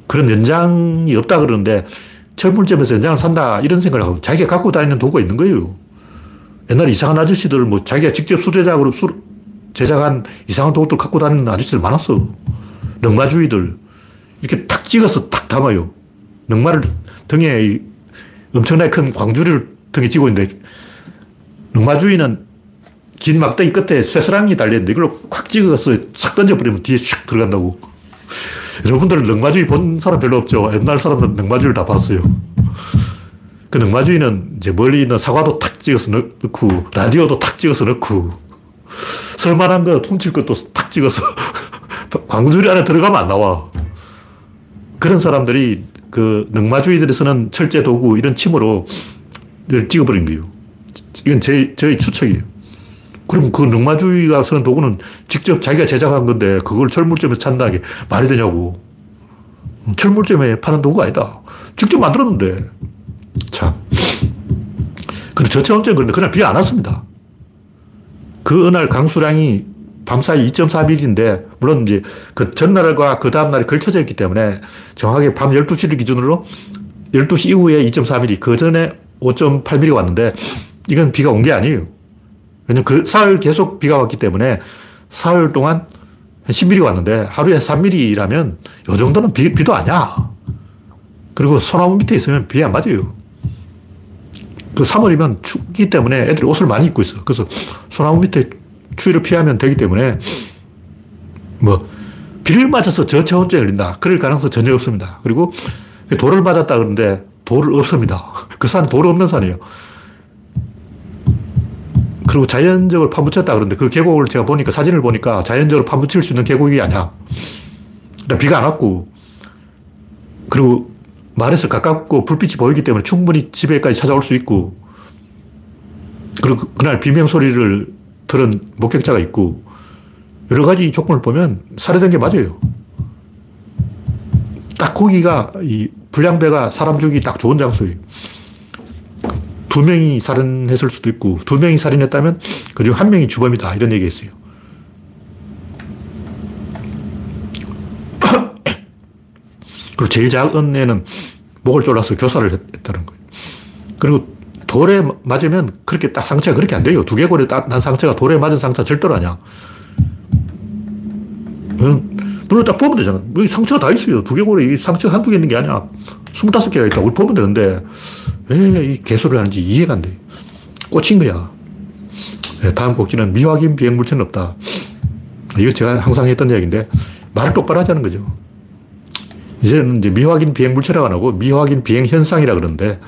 그런 연장이 없다 그러는데 철물점에서 연장을 산다 이런 생각을 하고 자기가 갖고 다니는 도구가 있는 거예요. 옛날에 이상한 아저씨들 뭐 자기가 직접 수제작으로 수, 제작한 이상한 도구들 갖고 다니는 아저씨들 많았어. 넉마주의들. 이렇게 탁 찍어서 탁 담아요. 넉마를 등에 엄청나게 큰 광주리를 등에 쥐고 있는데 넉마주의는 긴 막대기 끝에 쇠사랑이 달려있는데 이걸로 콱 찍어서 싹 던져버리면 뒤에 슉 들어간다고. 여러분들 넉마주의 본 사람 별로 없죠? 옛날 사람들은 넉마주의를 다 봤어요. 그 넉마주의는 이제 멀리 있는 사과도 탁 찍어서 넣고, 라디오도 탁 찍어서 넣고, 쓸만한 거, 훔칠 것도 탁 찍어서 광주리 안에 들어가면 안 나와. 그런 사람들이 그 넉마주의들에서는 철제 도구 이런 침으로 찍어버린 거예요. 이건 제, 저의 추측이에요. 그럼 그 넉마주의가 쓰는 도구는 직접 자기가 제작한 건데 그걸 철물점에서 찬다는 게 말이 되냐고. 철물점에 파는 도구가 아니다. 직접 만들었는데. 참. 근데 저체온증 그런데 그날 비 안 왔습니다. 그날 강수량이 밤사이 이 점 사 밀리미터인데 물론 이제 그 전날과 그 다음날에 걸쳐져 있기 때문에 정확하게 밤 열두 시를 기준으로 열두 시 이후에 이 점 사 밀리미터, 그 전에 오 점 팔 밀리미터가 왔는데 이건 비가 온 게 아니에요. 왜냐면 그 사흘 계속 비가 왔기 때문에 사흘 동안 한 십 밀리미터가 왔는데 하루에 삼 밀리미터라면 요 정도는 비, 비도 아니야. 그리고 소나무 밑에 있으면 비 안 맞아요. 그 삼월이면 춥기 때문에 애들이 옷을 많이 입고 있어. 그래서 소나무 밑에 추위를 피하면 되기 때문에 뭐 비를 맞아서 저체온증이 걸린다. 그럴 가능성 전혀 없습니다. 그리고 돌을 맞았다 그러는데 돌을 없습니다. 그 산 돌 없는 산이에요. 그리고 자연적으로 파묻혔다 그러는데 그 계곡을 제가 보니까 사진을 보니까 자연적으로 파묻힐 수 있는 계곡이 아니야. 그러니까 비가 안 왔고 그리고 말에서 가깝고 불빛이 보이기 때문에 충분히 집에까지 찾아올 수 있고 그리고 그날 비명 소리를 들은 목격자가 있고 여러 가지 조건을 보면 살해된 게 맞아요. 딱 거기가 이 불량배가 사람 죽이기 딱 좋은 장소예요. 두 명이 살인했을 수도 있고 두 명이 살인했다면 그중 한 명이 주범이다 이런 얘기가 있어요. 그리고 제일 작은 애는 목을 졸라서 교사를 했다는 거예요. 그리고 돌에 맞으면 그렇게 딱 상처가 그렇게 안 돼요. 두개골에 딱 난 상처가 돌에 맞은 상처 절대로 아니야. 눈을 딱 보면 되잖아. 여기 상처가 다 있어요. 두개골에 상처가 한두 개 있는 게 아니야. 스물다섯 개가 있다고 우리 보면 되는데 왜 이 개수를 하는지 이해가 안 돼. 꽂힌 거야. 네, 다음 곡지는 미확인 비행물체는 없다. 이거 제가 항상 했던 이야기인데 말을 똑바로 하자는 거죠. 이제는 이제 미확인 비행물체라고 안 하고 미확인 비행현상이라 그러는데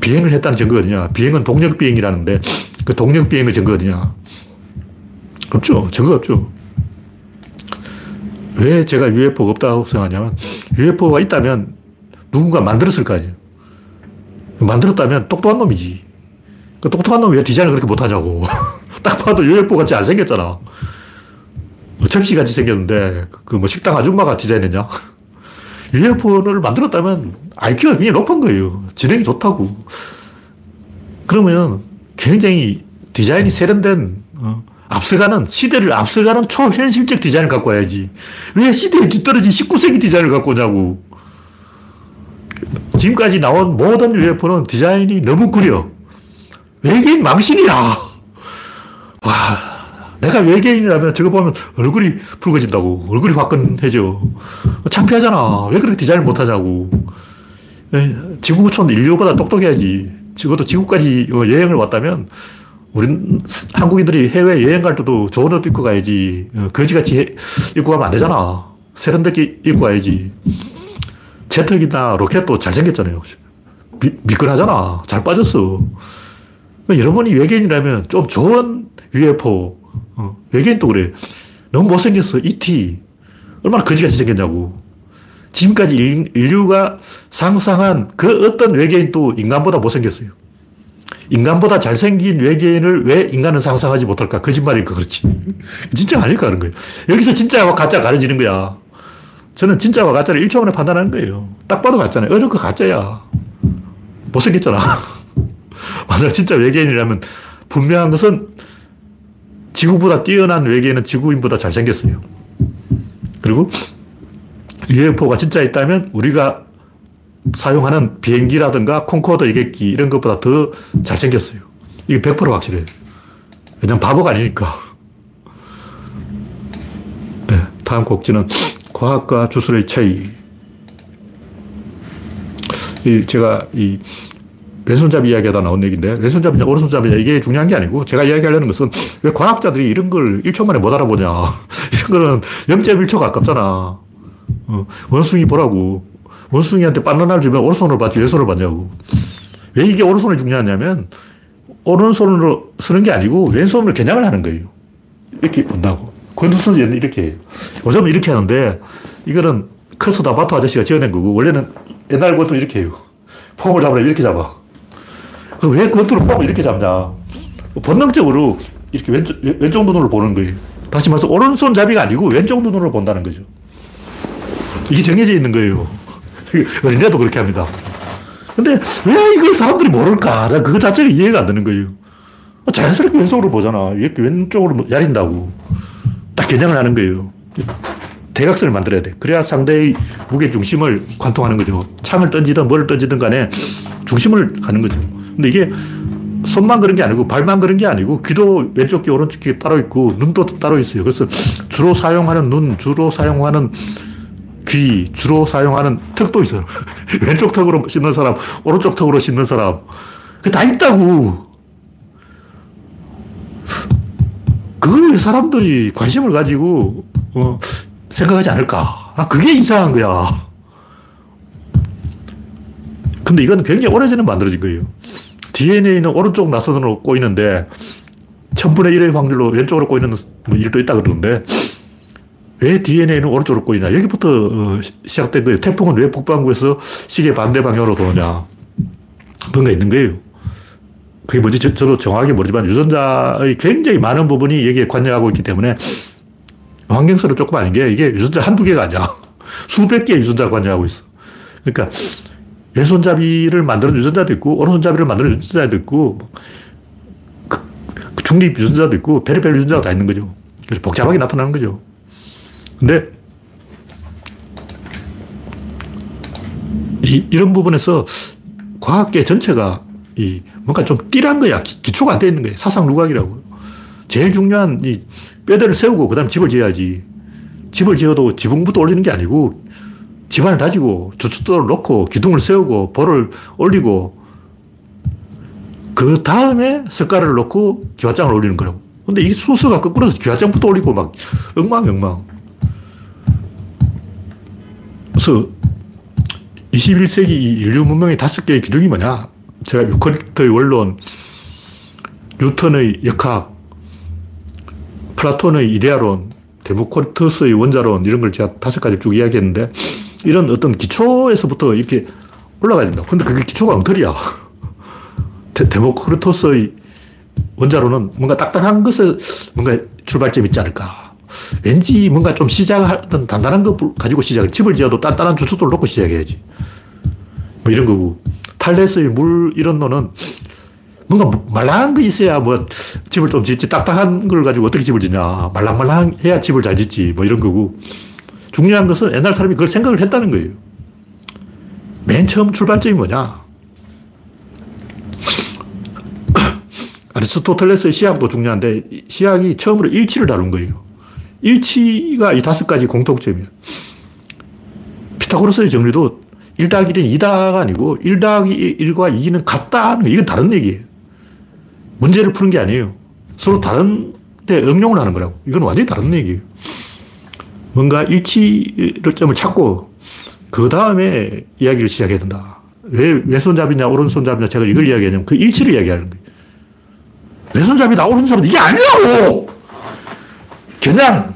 비행을 했다는 증거 어디냐. 비행은 동력비행이라는데 그 동력비행의 증거 어디냐. 없죠. 증거 없죠. 왜 제가 유에프오가 없다고 생각하냐면 유에프오가 있다면 누군가 만들었을 거 아니에요. 만들었다면 똑똑한 놈이지. 그 똑똑한 놈이 왜 디자인을 그렇게 못하냐고. 딱 봐도 유에프오같이 안 생겼잖아. 접시같이 생겼는데 그 뭐 식당 아줌마가 디자인했냐. 유에프오를 만들었다면 아이큐가 굉장히 높은 거예요. 지능이 좋다고. 그러면 굉장히 디자인이 세련된 어. 앞서가는 시대를 앞서가는 초현실적 디자인을 갖고 와야지. 왜 시대에 뒤떨어진 십구 세기 디자인을 갖고 오냐고. 지금까지 나온 모든 유에프오는 디자인이 너무 구려. 외계인 망신이야. 와, 내가 외계인이라면 저거 보면 얼굴이 붉어진다고. 얼굴이 화끈해져. 창피하잖아. 왜 그렇게 디자인을 못하냐고. 지구촌 인류보다 똑똑해야지. 적어도 지구까지 여행을 왔다면 우린 한국인들이 해외 여행 갈 때도 좋은 옷 입고 가야지. 거지같이 입고 가면 안 되잖아. 세련되게 입고 가야지. 제트기나 로켓도 잘생겼잖아요. 미, 미끈하잖아. 잘 빠졌어. 여러분이 외계인이라면 좀 좋은 유에프오. 어, 외계인도 그래. 너무 못생겼어. 이티. 얼마나 거지같이 생겼냐고. 지금까지 인류가 상상한 그 어떤 외계인도 인간보다 못생겼어요. 인간보다 잘생긴 외계인을 왜 인간은 상상하지 못할까? 거짓말이니까 그렇지. 진짜가 아닐까 그런 거예요. 여기서 진짜와 가짜가 가려지는 거야. 저는 진짜와 가짜를 일 초 만에 판단하는 거예요. 딱 봐도 가짜네. 어저께 가짜야. 못생겼잖아. 만약 진짜 외계인이라면 분명한 것은 지구보다 뛰어난 외계인은 지구인보다 잘생겼어요. 그리고 유에프오가 진짜 있다면 우리가 사용하는 비행기라든가 콩코드 이객기 이런 것보다 더 잘생겼어요. 이게 백 퍼센트 확실해요. 왜냐면 바보가 아니니까. 네, 다음 곡지는 과학과 주술의 차이. 이 제가 이 왼손잡이 이야기하다 나온 얘기인데, 왼손잡이냐 오른손잡이냐 이게 중요한 게 아니고, 제가 이야기하려는 것은 왜 과학자들이 이런 걸 일 초 만에 못 알아보냐. 이런 거는 영 점 일 초가 아깝잖아. 어, 원숭이 보라고. 원숭이한테 바나나를 주면 오른손으로 받지 왼손으로 받냐고. 왜 이게 오른손이 중요하냐면 오른손으로 쓰는 게 아니고 왼손으로 겨냥을 하는 거예요. 이렇게 본다고. 권투선수는 이렇게 해요. 요즘은 이렇게 하는데 이거는 커서 다바토 아저씨가 지어낸 거고, 원래는 옛날 권투는 이렇게 해요. 폼을 잡으려면 이렇게 잡아. 그럼 왜 권투를 폼을 이렇게 잡냐. 본능적으로 이렇게 왼쪽, 왼쪽 눈으로 보는 거예요. 다시 말해서 오른손잡이가 아니고 왼쪽 눈으로 본다는 거죠. 이게 정해져 있는 거예요. 어린애도 그렇게 합니다. 근데 왜 이걸 사람들이 모를까? 그거 자체가 이해가 안 되는 거예요. 자연스럽게 왼쪽으로 보잖아. 이렇게 왼쪽으로 야린다고. 딱 겨냥을 하는 거예요. 대각선을 만들어야 돼. 그래야 상대의 무게중심을 관통하는 거죠. 창을 던지든 뭐를 던지든 간에 중심을 가는 거죠. 근데 이게 손만 그런 게 아니고 발만 그런 게 아니고 귀도 왼쪽 귀 오른쪽 귀 따로 있고 눈도 따로 있어요. 그래서 주로 사용하는 눈, 주로 사용하는 귀, 주로 사용하는 턱도 있어요. 왼쪽 턱으로 씹는 사람, 오른쪽 턱으로 씹는 사람. 그게 다 있다고. 그걸 왜 사람들이 관심을 가지고 어, 생각하지 않을까? 아, 그게 이상한 거야. 근데 이건 굉장히 오래전에 만들어진 거예요. 디엔에이는 오른쪽 나선으로 꼬이는데 천분의 일의 확률로 왼쪽으로 꼬이는 일도 있다 그러는데, 왜 디엔에이는 오른쪽으로 꼬이냐. 여기부터 시작된 거예요. 태풍은 왜 북반구에서 시계 반대 방향으로 도느냐. 그런 게 있는 거예요. 그게 뭔지 저도 정확하게 모르지만 유전자의 굉장히 많은 부분이 여기에 관여하고 있기 때문에 환경설은 조금 아닌 게, 이게 유전자 한두 개가 아니야. 수백 개의 유전자가 관여하고 있어. 그러니까 왼손잡이를 만드는 유전자도 있고 오른손잡이를 만드는 유전자도 있고 중립 유전자도 있고 페리페리 유전자가 다 있는 거죠. 그래서 복잡하게 나타나는 거죠. 근데 이, 이런 부분에서 과학계 전체가 이 뭔가 좀 띠란 거야. 기, 기초가 안 돼 있는 거야. 사상루각이라고. 제일 중요한 이 뼈대를 세우고 그 다음 집을 지어야지. 집을 지어도 지붕부터 올리는 게 아니고 집안을 다지고 주춧돌을 놓고 기둥을 세우고 볼을 올리고 그 다음에 석가를 놓고 기와장을 올리는 거라고. 근데 이 순서가 거꾸로서 기와장부터 올리고 막 엉망엉망. 그래서 이십일 세기 인류 문명의 다섯 개의 기둥이 뭐냐? 제가 유클리드의 원론, 뉴턴의 역학, 플라톤의 이데아론, 데모크리터스의 원자론, 이런 걸 제가 다섯 가지 쭉 이야기했는데, 이런 어떤 기초에서부터 이렇게 올라가야 된다. 근데 그게 기초가 엉터리야. 데모크리터스의 원자론은 뭔가 딱딱한 것에 뭔가 출발점이 있지 않을까. 왠지 뭔가 좀 시작하던 단단한 거 가지고 시작을, 집을 지어도 단단한 주춧돌 놓고 시작해야지. 뭐 이런 거고. 탈레스의 물 이런 논은 뭔가 말랑한 게 있어야 뭐 집을 좀 짓지. 딱딱한 걸 가지고 어떻게 집을 짓냐. 말랑말랑해야 집을 잘 짓지. 뭐 이런 거고. 중요한 것은 옛날 사람이 그걸 생각을 했다는 거예요. 맨 처음 출발점이 뭐냐. 아리스토텔레스의 시학도 중요한데 시학이 처음으로 일치를 다룬 거예요. 일치가 이 다섯 가지 공통점이에요. 피타고라스의 정리도 일 더하기 일은 이 더가 아니고 일 더하기 일과 이는 같다는, 이건 다른 얘기예요. 문제를 푸는 게 아니에요. 서로 다른 데 응용을 하는 거라고. 이건 완전히 다른 얘기예요. 뭔가 일치점을 찾고 그 다음에 이야기를 시작해야 된다. 왜 왼손잡이냐 오른손잡이냐 제가 이걸 이야기하냐면 그 일치를 이야기하는 거예요. 왼손잡이다 오른손잡이다 이게 아니라고! 그냥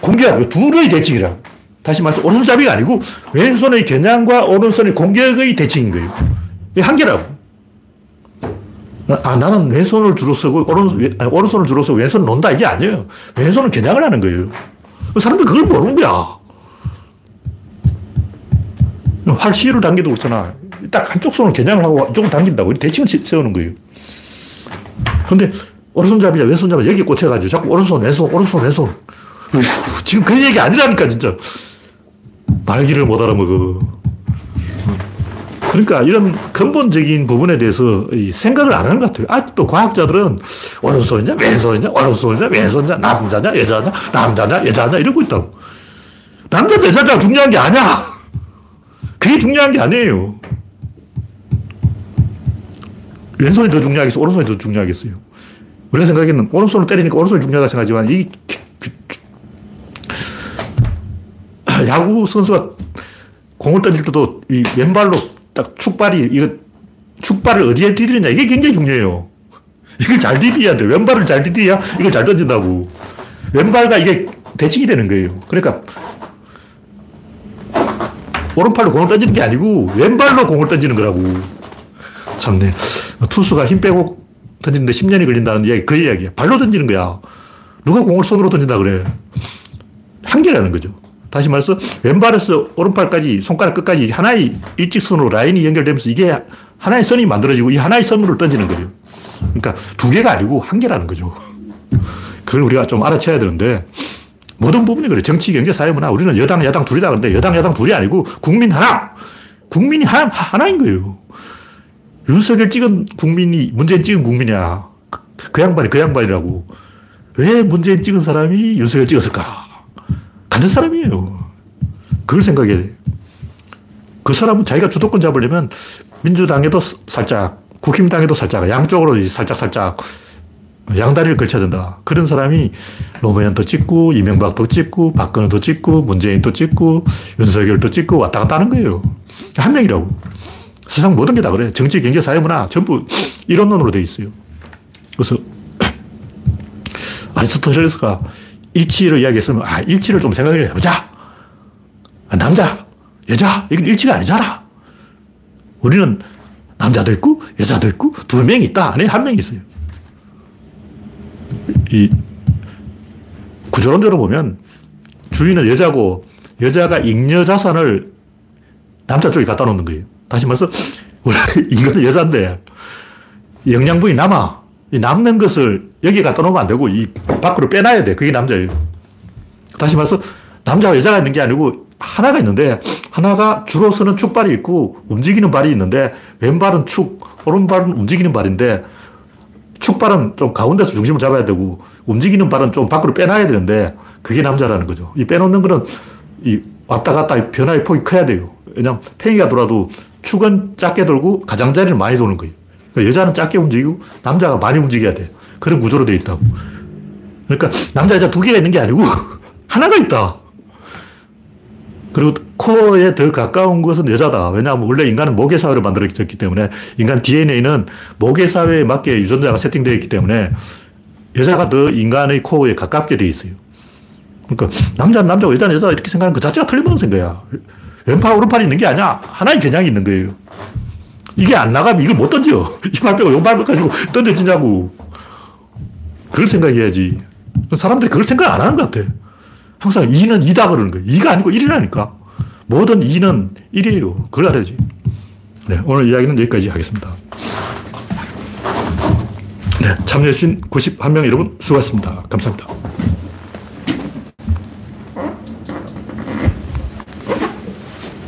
공개하고 둘의 대칭이라. 다시 말해서 오른손잡이가 아니고 왼손의 겨냥과 오른손의 공격의 대칭인 거예요. 이게 한계라고. 아, 나는 왼손을 주로 쓰고 오른, 아니, 오른손을 주로 쓰고 왼손을 논다 이게 아니에요. 왼손은 겨냥을 하는 거예요. 사람들이 그걸 모르는 거야. 활 시로 당겨도 그렇잖아. 딱 한쪽 손을 겨냥을 하고 이쪽은 당긴다고. 대칭을 세우는 거예요. 그런데 오른손잡이냐 왼손잡이냐 여기 꽂혀가지고 자꾸 오른손 왼손 오른손 왼손. 지금 그 얘기 아니라니까 진짜. 말귀를 못 알아먹어. 그러니까 이런 근본적인 부분에 대해서 생각을 안 하는 것 같아요. 아직도 과학자들은 오른손이냐 왼손이냐 오른손이냐 왼손이냐 남자냐 여자냐 남자냐 여자냐 이러고 있다고. 남자도 여자가 중요한 게 아니야. 그게 중요한 게 아니에요. 왼손이 더 중요하겠어 오른손이 더 중요하겠어요. 원래 생각에는 오른손을 때리니까 오른손이 중요하다 생각하지만 이 야구 선수가 공을 던질 때도 이 왼발로 딱 축발이, 이거, 축발을 어디에 디디느냐, 이게 굉장히 중요해요. 이걸 잘 디디야 돼. 왼발을 잘 디디야 이걸 잘 던진다고. 왼발과 이게 대칭이 되는 거예요. 그러니까, 오른팔로 공을 던지는 게 아니고, 왼발로 공을 던지는 거라고. 참네. 투수가 힘 빼고 던지는데 십 년이 걸린다는 이야기, 그 이야기야. 발로 던지는 거야. 누가 공을 손으로 던진다 그래. 한계라는 거죠. 다시 말해서 왼발에서 오른발까지 손가락 끝까지 하나의 일직선으로 라인이 연결되면서 이게 하나의 선이 만들어지고 이 하나의 선으로 던지는 거예요. 그러니까 두 개가 아니고 한 개라는 거죠. 그걸 우리가 좀 알아채야 되는데 모든 부분이 그래요. 정치, 경제, 사회, 문화. 우리는 여당, 야당 둘이다 그런데 여당, 야당 둘이 아니고 국민 하나. 국민이 하나, 하나인 거예요. 윤석열 찍은 국민이 문재인 찍은 국민이야. 그, 그 양반이 그 양반이라고. 왜 문재인 찍은 사람이 윤석열 찍었을까? 같은 사람이에요. 그걸 생각해야 돼요. 그 사람은 자기가 주도권 잡으려면 민주당에도 살짝, 국힘당에도 살짝, 양쪽으로 살짝살짝 양다리를 걸쳐야 된다. 그런 사람이 노무현도 찍고, 이명박도 찍고, 박근혜도 찍고, 문재인도 찍고, 윤석열도 찍고 왔다 갔다 하는 거예요. 한 명이라고. 세상 모든 게 다 그래. 정치, 경제, 사회, 문화 전부 이론론으로 되어 있어요. 그래서 아리스토텔레스가 일치를 이야기했으면, 아, 일치를 좀 생각을 해보자. 아, 남자, 여자, 이건 일치가 아니잖아. 우리는 남자도 있고, 여자도 있고, 두 명이 있다. 안에 한 명이 있어요. 이, 구조론적으로 보면, 주인은 여자고, 여자가 잉여 자산을 남자 쪽에 갖다 놓는 거예요. 다시 말해서, 원래 인간은 여자인데, 영양분이 남아. 이 남는 것을 여기에 갖다 놓으면 안 되고 이 밖으로 빼놔야 돼. 그게 남자예요. 다시 말해서 남자와 여자가 있는 게 아니고 하나가 있는데 하나가 주로 쓰는 축발이 있고 움직이는 발이 있는데 왼발은 축, 오른발은 움직이는 발인데 축발은 좀 가운데서 중심을 잡아야 되고 움직이는 발은 좀 밖으로 빼놔야 되는데 그게 남자라는 거죠. 이 빼놓는 거는 이 왔다 갔다 변화의 폭이 커야 돼요. 왜냐하면 팽이가 돌아도 축은 작게 돌고 가장자리를 많이 도는 거예요. 여자는 작게 움직이고 남자가 많이 움직여야 돼. 그런 구조로 되어 있다고. 그러니까 남자, 여자 두 개가 있는 게 아니고 하나가 있다. 그리고 코어에 더 가까운 것은 여자다. 왜냐하면 원래 인간은 모계사회로 만들어졌기 때문에 인간 디엔에이는 모계사회에 맞게 유전자가 세팅되어 있기 때문에 여자가 더 인간의 코어에 가깝게 되어 있어요. 그러니까 남자는 남자고 여자는 여자다 이렇게 생각하는 그 자체가 틀림없는 거야. 왼팔, 오른팔이 있는 게 아니야. 하나의 겨냥이 있는 거예요. 이게 안 나가면 이걸 못 던져. 이 발 빼고 이 발 가지고 던져지냐고. 그걸 생각해야지. 사람들이 그걸 생각 안 하는 것 같아. 항상 이는 이다 그러는 거예요. 이가 아니고 일이라니까. 뭐든 이는 일이에요. 그걸 알아야지. 네, 오늘 이야기는 여기까지 하겠습니다. 네, 참여해주신 구십일 명 여러분 수고하셨습니다. 감사합니다.